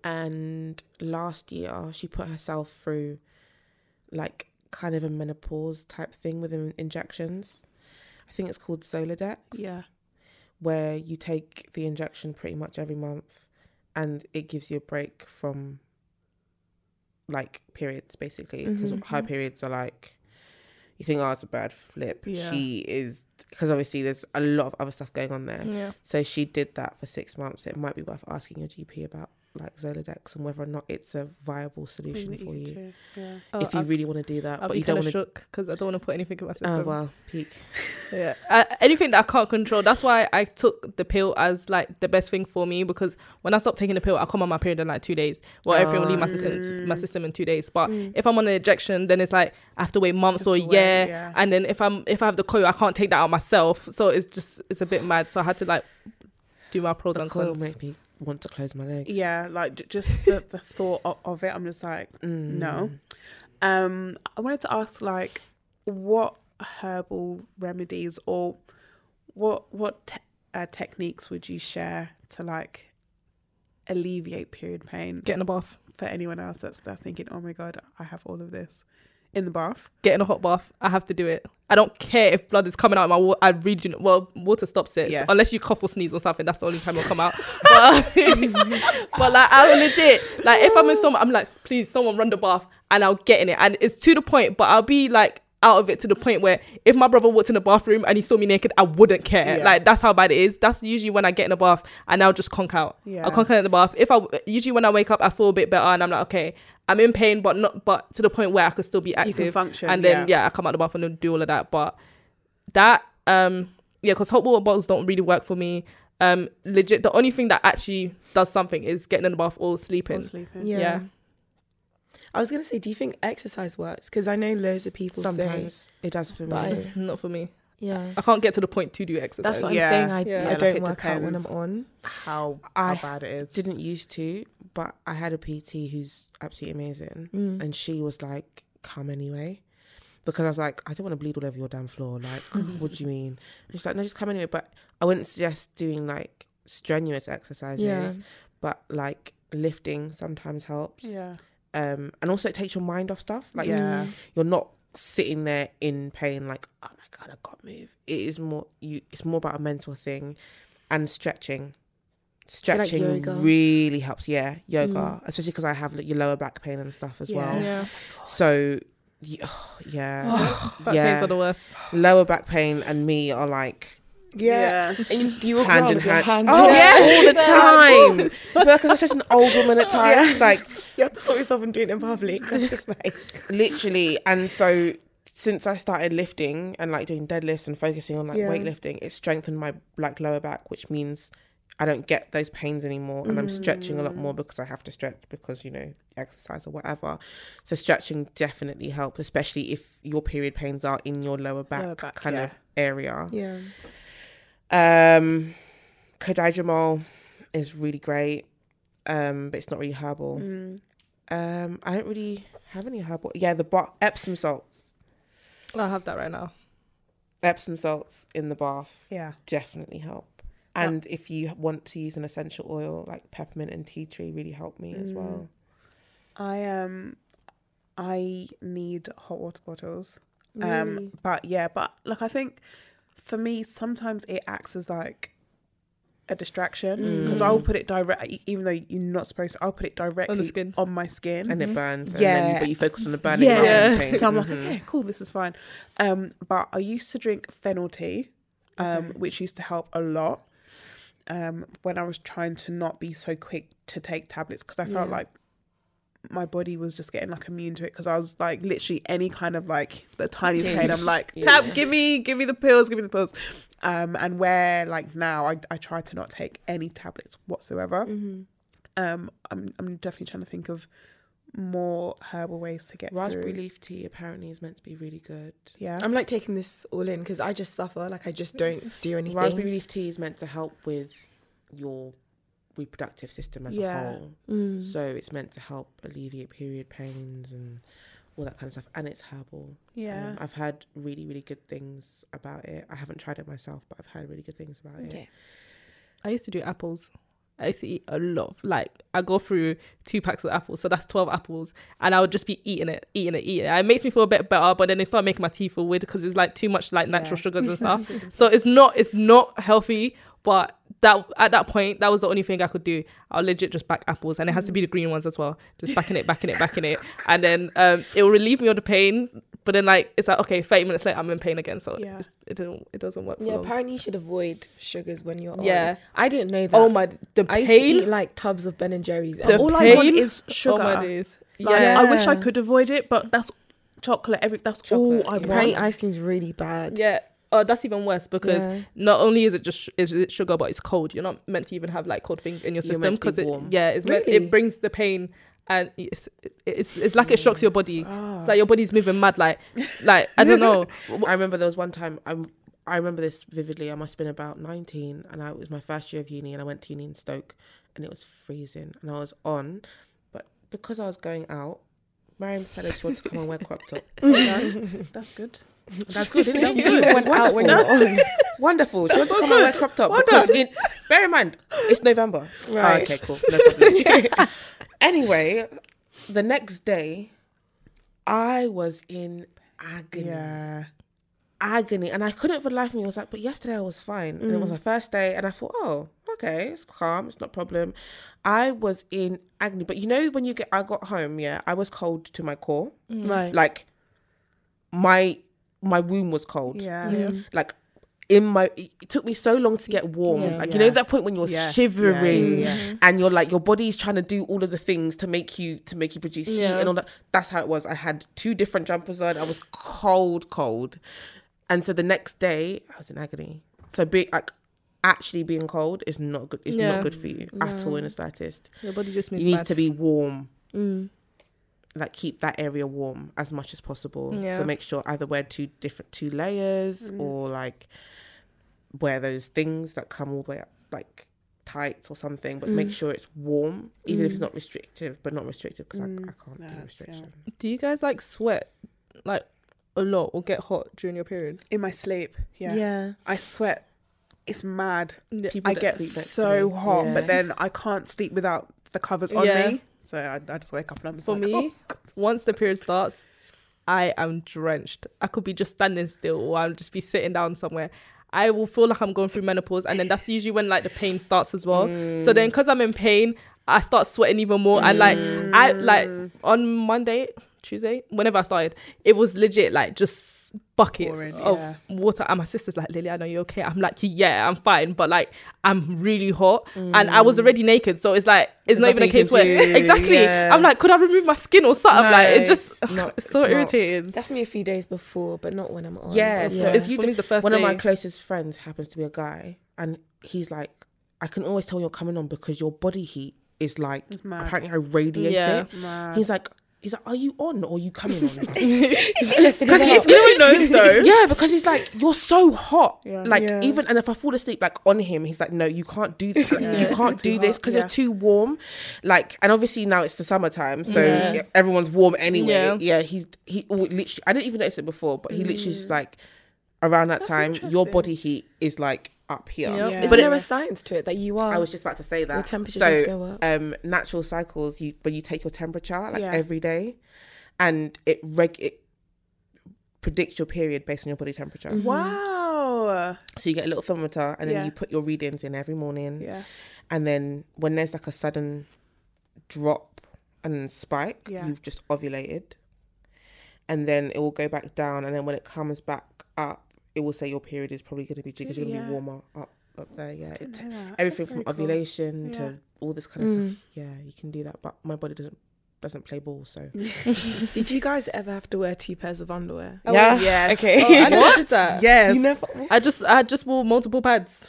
And last year she put herself through like kind of a menopause type thing with injections. I think it's called Zoladex. Yeah. Where you take the injection pretty much every month and it gives you a break from like periods basically. Because mm-hmm. her periods are like... You think, oh, it's a bad flip. Yeah. She is... Because obviously there's a lot of other stuff going on there. Yeah. So she did that for six months. It might be worth asking your G P about like Zoladex and whether or not it's a viable solution really for you. Yeah. Oh, if you I've, really want to do that. I'll but be you don't want to... Because I don't want to put anything in my system. Oh, wow. Peak. yeah. Uh, anything that I can't control. That's why I took the pill as like the best thing for me. Because when I stopped taking the pill, I come on my period in like two days. Well, oh. everything will leave my system, mm. my system in two days. But mm. if I'm on an injection, then it's like I have to wait months or a year. Wait, yeah. And then if I'm if I have the coil, I can't take that out myself. So it's just, it's a bit mad. So I had to like do my pros the and cons. Make me want to close my legs. Yeah, like j- just the, the thought of, of it, I'm just like, mm. no. Um, I wanted to ask like what herbal remedies or what what te- uh, techniques would you share to like alleviate period pain? Get in a bath. For anyone else that's, that's thinking, oh my God, I have all of this. In the bath. Get in a hot bath. I have to do it. I don't care if blood is coming out of my water. I really do not. Well, water stops it. Yeah. So unless you cough or sneeze or something, that's the only time it'll come out. But, but like, I'll legit, like if I'm in some, I'm like, please, someone run the bath and I'll get in it. And it's to the point, but I'll be like out of it to the point where if my brother walked in the bathroom and he saw me naked, I wouldn't care. Yeah. Like that's how bad it is. That's usually when I get in the bath and I'll just conk out. Yeah. I'll conk out in the bath. If I, usually when I wake up, I feel a bit better and I'm like, okay, I'm in pain, but not, but to the point where I could still be active. You can function, and then yeah. yeah, I come out the bathroom and do all of that. But that, um, yeah, because hot water bottles don't really work for me. Um, legit, the only thing that actually does something is getting in the bath or sleeping. Or sleeping. Yeah. yeah. I was gonna say, do you think exercise works? Because I know loads of people sometimes say it does for me. I, not for me. Yeah, I can't get to the point to do exercise. That's what yeah. I'm saying. I, yeah. I yeah, don't like work out when I'm on. How, how I bad it is. Didn't used to, but I had a P T who's absolutely amazing, mm. and she was like, "Come anyway," because I was like, "I don't want to bleed all over your damn floor." Like, what do you mean? And she's like, "No, just come anyway." But I wouldn't suggest doing like strenuous exercises, yeah. but like lifting sometimes helps. Yeah, um, and also it takes your mind off stuff. Like, yeah. you're not sitting there in pain, like. Oh, God, I can't move. It is more you. It's more about a mental thing, and stretching. Stretching so like really helps. Yeah, yoga, mm. especially because I have like, your lower back pain and stuff as yeah. well. Yeah. So, oh, yeah, oh, back yeah. pains are the worst. Lower back pain and me are like. Yeah. yeah, and do you walk hand in with hand? hand? Oh yeah, all the time. I feel like I'm such an old woman at times. Yeah. Like you have to stop yourself and doing it in public. I'm just like literally, and so. Since I started lifting and like doing deadlifts and focusing on like yeah. weightlifting, it strengthened my like lower back, which means I don't get those pains anymore. And mm. I'm stretching a lot more because I have to stretch because, you know, exercise or whatever. So stretching definitely helps, especially if your period pains are in your lower back, lower back kind yeah. of area. Yeah. Um, Codidromol is really great. um, but it's not really herbal. Mm. Um, I don't really have any herbal. Yeah, the bar- Epsom salts. I'll have that right now. Epsom salts in the bath. Yeah. Definitely help. And yeah. if you want to use an essential oil, like peppermint and tea tree really help me mm. as well. I um, I need hot water bottles. Really? Um, but yeah, but like I think for me, sometimes it acts as like a distraction because mm. I'll put it direct, even though you're not supposed to, I'll put it directly on, skin. on my skin. And mm-hmm. it burns. Yeah. And then you, but you focus on the burning. Yeah. yeah. Pain. So I'm like, mm-hmm. okay, cool, this is fine. Um, but I used to drink fennel tea, um, okay. which used to help a lot. Um, when I was trying to not be so quick to take tablets because I felt yeah. like my body was just getting like immune to it because I was like literally any kind of like the tiniest pain I'm like tab yeah. give me give me the pills give me the pills um and where like now I, I try to not take any tablets whatsoever. Mm-hmm. um I'm I'm definitely trying to think of more herbal ways to get raspberry through. Leaf tea apparently is meant to be really good. Yeah, I'm like taking this all in because I just suffer, like I just don't do anything. Raspberry leaf tea is meant to help with your reproductive system as yeah. a whole. Mm. So it's meant to help alleviate period pains and all that kind of stuff, and it's herbal. Yeah. um, I've heard really really good things about it. I haven't tried it myself, but I've heard really good things about okay. it. I used to do apples. I used to eat a lot of, like I go through two packs of apples, so that's twelve apples, and I would just be eating it eating it eating it. It makes me feel a bit better, but then they start making my teeth feel weird because it's like too much like natural yeah. sugars and stuff. So it's not it's not healthy, but that at that point that was the only thing I could do. I'll legit just back apples, and it has to be the green ones as well, just backing it backing it backing it, and then um it will relieve me of the pain. But then, like, it's like, okay, thirty minutes later, I'm in pain again. So yeah. it doesn't it doesn't work for Yeah, long. Apparently you should avoid sugars when you're on. Yeah. I didn't know that. Oh, my, the I pain. I used to eat, like, tubs of Ben and Jerry's. And all pain? I want is sugar. Oh, my days. Like, yeah. I wish I could avoid it, but that's chocolate. Every That's chocolate, all I yeah. want. Apparently ice cream's really bad. Yeah. Oh, that's even worse because yeah. not only is it just is it sugar, but it's cold. You're not meant to even have, like, cold things in your you're system. Because it, yeah, it's really? meant, it brings the pain. And it's it's it's like it shocks your body. Oh. Like your body's moving mad. Like like I don't know. I remember there was one time. I I remember this vividly. I must have been about nineteen, and I, it was my first year of uni, and I went to uni in Stoke, and it was freezing, and I was on, but because I was going out, Mariam said she wanted to come and wear crop top. That's good. That's good, isn't it? Good. Went wonderful. Out when oh, wonderful. She wants so to come good. And wear crop top. Because in, bear in mind, it's November. Right. Oh, okay, cool. No problem. Yeah. Anyway, the next day, I was in agony. Yeah. Agony. And I couldn't for the life of me. I was like, but yesterday I was fine. Mm. And it was my first day. And I thought, oh, okay, it's calm. It's not a problem. I was in agony. But you know, when you get, I got home, yeah, I was cold to my core. Mm. Right. Like, my... my womb was cold. Yeah. yeah. Like in my, it took me so long to get warm. Yeah, like, yeah. you know, that point when you're yeah. shivering yeah, yeah, yeah. and you're like, your body's trying to do all of the things to make you, to make you produce yeah. heat and all that. That's how it was. I had two different jumpers on. I was cold, cold. And so the next day I was in agony. So be like, actually being cold is not good. It's yeah. not good for you yeah. at all in the slightest. Your body just needs bad. to be warm. Mm. Like keep that area warm as much as possible. Yeah. So make sure either wear two different two layers mm. or like wear those things that come all the way up, like tights or something. But mm. make sure it's warm, even mm. if it's not restrictive. But not restrictive because mm. I, I can't That's, do restriction. Yeah. Do you guys like sweat like a lot or get hot during your period? In my sleep, yeah, yeah, I sweat. It's mad. Yeah. I get so hot, yeah. but then I can't sleep without the covers on yeah. me. So I, I just wake up and I'm just For like, me, oh, once the period starts, I am drenched. I could be just standing still or I'll just be sitting down somewhere. I will feel like I'm going through menopause, and then that's usually when like the pain starts as well. Mm. So then because I'm in pain, I start sweating even more. Mm. And like, I like on Monday, Tuesday, whenever I started, it was legit like just buckets Boring, of yeah. water. And my sister's like, Liliane, are you okay? I'm like, yeah, I'm fine, but like I'm really hot mm. and I was already naked, so it's like it's There's not even a case where exactly yeah. I'm like, could I remove my skin or something? No, like it's just it's not, it's so it's irritating. Not. That's me a few days before, but not when I'm on. Yeah, yeah. So it's you for me the first one day. Of my closest friends happens to be a guy, and he's like, I can always tell you're coming on because your body heat is like apparently I radiate yeah. it. Mad. He's like, he's like, are you on or are you coming on? Because it's glowing nose though. Yeah, because he's like, you're so hot. Yeah. Like yeah. even, and if I fall asleep like on him, he's like, no, you can't do this. Like, yeah. You can't do this because yeah. you're too warm. Like, and obviously now it's the summertime, so yeah. everyone's warm anyway. Yeah, yeah he's, he literally, I didn't even notice it before, but he mm. literally just like, around that That's time, your body heat is like, up here yep. yeah. Isn't but there it, a science to it that you are I was just about to say that your temperature so, does go up um natural cycles you when you take your temperature like yeah. every day and it reg it predicts your period based on your body temperature mm-hmm. wow so you get a little thermometer and yeah. then you put your readings in every morning yeah and then when there's like a sudden drop and spike yeah. you've just ovulated and then it will go back down and then when it comes back up it will say your period is probably going to be because you're going to yeah. be warmer up up there. Yeah, it, everything from ovulation cool. yeah. to all this kind of mm. stuff. Yeah, you can do that, but my body doesn't doesn't play ball. So, did you guys ever have to wear two pairs of underwear? Oh, yeah. Yes. Okay. Oh, I never did that. Yes. You never, I just I just wore multiple pads.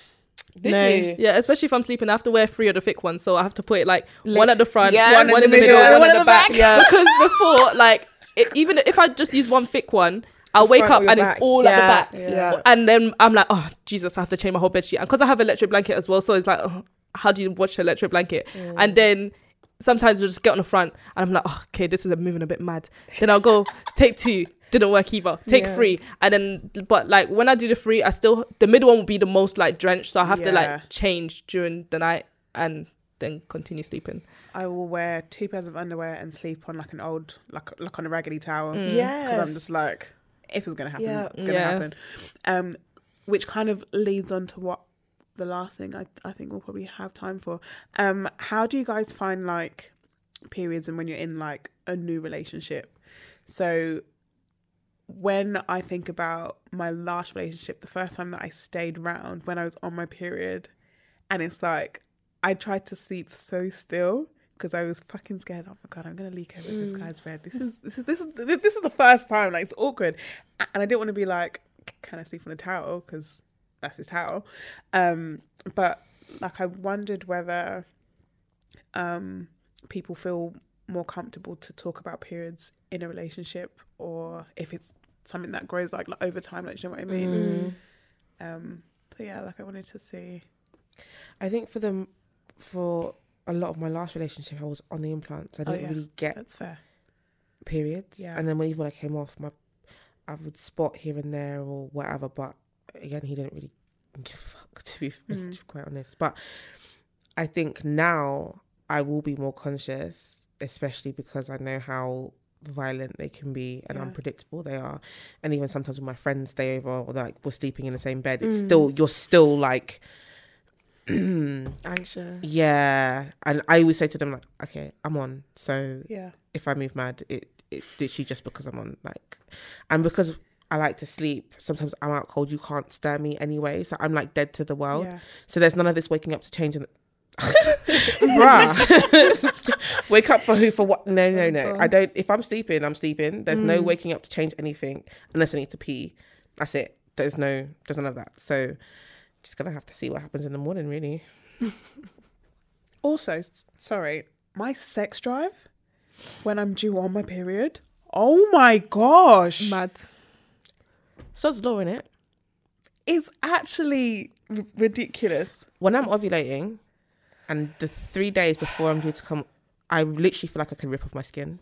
Did no. you? Yeah, especially if I'm sleeping, I have to wear three of the thick ones, so I have to put it like Left. one at the front, yeah, one, one in the middle, middle one, one at the, the back. back. Yeah, because before, like, it, even if I just use one thick one. I wake up and back. It's all yeah, at the back. Yeah. And then I'm like, oh, Jesus, I have to change my whole bedsheet. And because I have an electric blanket as well, so it's like, oh, how do you wash an electric blanket? Mm. And then sometimes we'll just get on the front and I'm like, oh, okay, this is moving a bit mad. Then I'll go, take two, didn't work either, take yeah. three. And then, but like when I do the three, I still, the middle one will be the most like drenched. So I have yeah. to like change during the night and then continue sleeping. I will wear two pairs of underwear and sleep on like an old, like like on a raggedy towel. Mm. Yeah. Because I'm just like... if it's gonna happen yeah. gonna yeah. happen um which kind of leads on to what the last thing I, I think we'll probably have time for um how do you guys find like periods and when you're in like a new relationship? So when I think about my last relationship, the first time that I stayed round when I was on my period, and it's like I tried to sleep so still because I was fucking scared. Oh my god, I'm gonna leak over mm. this guy's bed. This is this is this is this is the first time. Like, it's awkward, and I didn't want to be like, can I sleep on a towel? Because that's his towel. Um, but like, I wondered whether um people feel more comfortable to talk about periods in a relationship, or if it's something that grows like, like over time. Like, do you know what I mean? Mm. Um. So yeah, like I wanted to see. I think for them, for. a lot of my last relationship, I was on the implants. I didn't oh, yeah. really get That's fair. periods. Yeah. And then when, even when I came off, my I would spot here and there or whatever. But again, he didn't really give a fuck, to be, mm. to be quite honest. But I think now I will be more conscious, especially because I know how violent they can be and yeah. unpredictable they are. And even sometimes when my friends stay over or like we're sleeping in the same bed, it's mm. still, you're still like... anxious. Yeah, and I always say to them like, okay, I'm on, so yeah, if I move mad, it it's literally just because I'm on, like, and because I like to sleep, sometimes I'm out cold, you can't stir me anyway, so I'm like dead to the world. Yeah. So there's none of this waking up to change and bruh wake up for who, for what? No, no, no. I don't, if I'm sleeping, I'm sleeping. There's mm. no waking up to change anything unless I need to pee. That's it. There's no, there's none of that. So just gonna have to see what happens in the morning, really. Also, sorry, my sex drive when I'm due on my period. Oh my gosh, mad. So it's low, innit? It's actually r- ridiculous. When I'm ovulating, and the three days before I'm due to come, I literally feel like I can rip off my skin.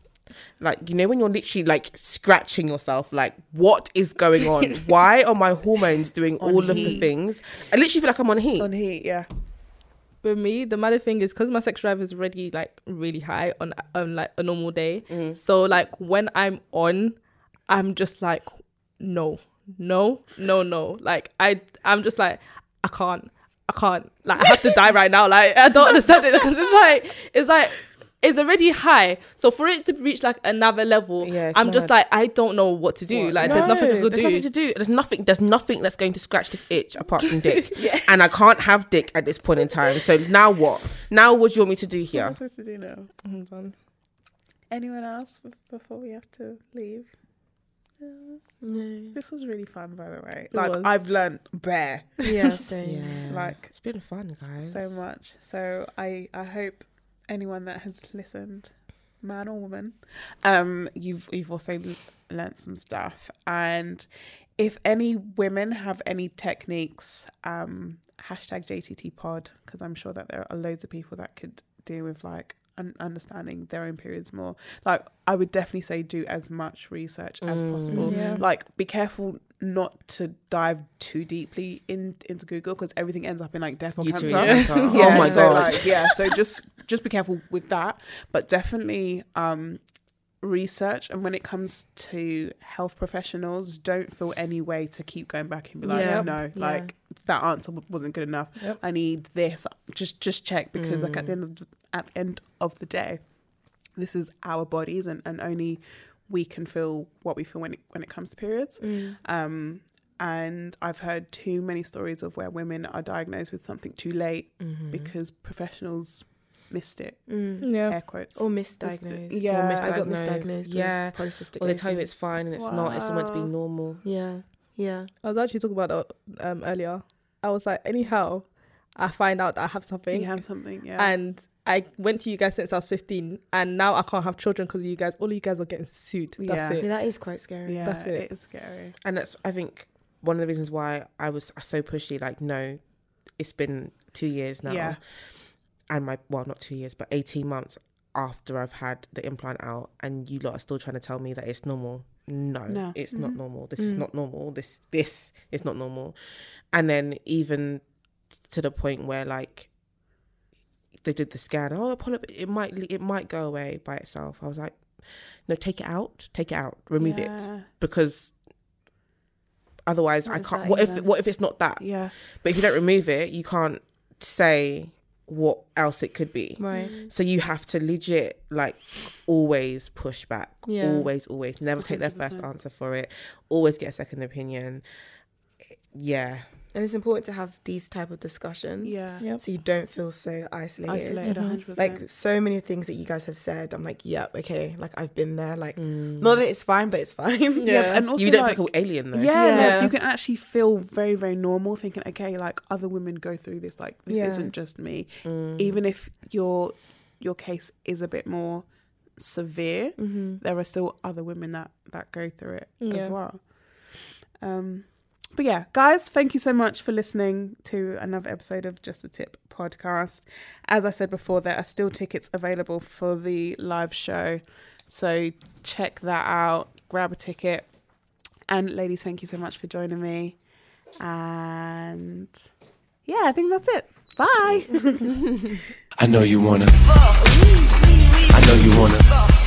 Like, you know when you're literally like scratching yourself, like, what is going on? Why are my hormones doing all heat. Of the things? I literally feel like I'm on heat. It's on heat, yeah. For me, the matter thing is because my sex drive is already like really high on on like a normal day. Mm. So like when I'm on, I'm just like, no, no, no, no. Like I, I'm just like, I can't, I can't. Like I have to die right now. Like I don't understand it because it's like, it's like. It's already high, so for it to reach like another level, yeah, I'm mad. Just like, I don't know what to do. What? Like, no, there's nothing to do. There's nothing to do. There's nothing. There's nothing that's going to scratch this itch apart from dick, yeah. and I can't have dick at this point in time. So now what? Now what do you want me to do here? What am I supposed to do now? I'm done. Anyone else before we have to leave? No. No. This was really fun, by the way. It like was. I've learned bare. Yeah, same. Yeah. Like it's been fun, guys. So much. So I I hope. Anyone that has listened man or woman, um, you've you've also learnt some stuff. And if any women have any techniques, um, hashtag J T T pod, because I'm sure that there are loads of people that could deal with like un- understanding their own periods more. Like, I would definitely say do as much research as mm, possible. Yeah. Like, be careful not to dive too deeply in into Google, because everything ends up in like death or cancer. Yeah. Oh my so god! Like, yeah, so just just be careful with that. But definitely. Um, research, and when it comes to health professionals, don't feel any way to keep going back and be like, yep. no, like yeah. that answer wasn't good enough. Yep. I need this. Just, just check, because mm. like at the end of at the end of the day, this is our bodies, and, and only we can feel what we feel when it, when it comes to periods. Mm. Um, and I've heard too many stories of where women are diagnosed with something too late mm-hmm. because professionals missed it, mm. yeah. air quotes, or misdiagnosed. Yeah, or misdiagnosed. I got misdiagnosed. Yeah, polycystic. Or they tell you it's fine and it's wow. not. It's meant to be normal. Yeah, yeah. I was actually talking about that um, earlier. I was like, anyhow, I find out that I have something. You have something, yeah. And I went to you guys since I was fifteen, and now I can't have children because you guys, all you guys are getting sued. That's yeah. it. Yeah, that is quite scary. Yeah, that's it. It is scary. And that's, I think, one of the reasons why I was so pushy. Like, no, it's been two years now. Yeah. And my, well, not two years, but eighteen months after I've had the implant out, and you lot are still trying to tell me that it's normal. No, no. it's mm-hmm. not normal. This mm. is not normal. This, this is not normal. And then even to the point where like they did the scan, oh, it might, it might go away by itself. I was like, no, take it out, take it out, remove yeah. it, because otherwise what I can't, what if, what if it's not that? Yeah. But if you don't remove it, you can't say what else it could be, right? So you have to legit like always push back, yeah. always always never take their first answer for it, always get a second opinion. Yeah, and it's important to have these type of discussions, yeah yep. so you don't feel so isolated, isolated. Mm-hmm. Like so many things that you guys have said, I'm like, yeah, okay, like I've been there, like mm. not that it's fine, but it's fine. Yeah, yeah. And also you don't like, feel alien though. Yeah, yeah. Like, you can actually feel very very normal, thinking, okay, like other women go through this, like this yeah. isn't just me. mm. Even if your your case is a bit more severe, mm-hmm. there are still other women that that go through it yeah. as well. um But yeah, guys, thank you so much for listening to another episode of Just The Tip podcast. As I said before, there are still tickets available for the live show. So check that out, grab a ticket. And ladies, thank you so much for joining me. And yeah, I think that's it. Bye. I know you wanna. I know you wanna.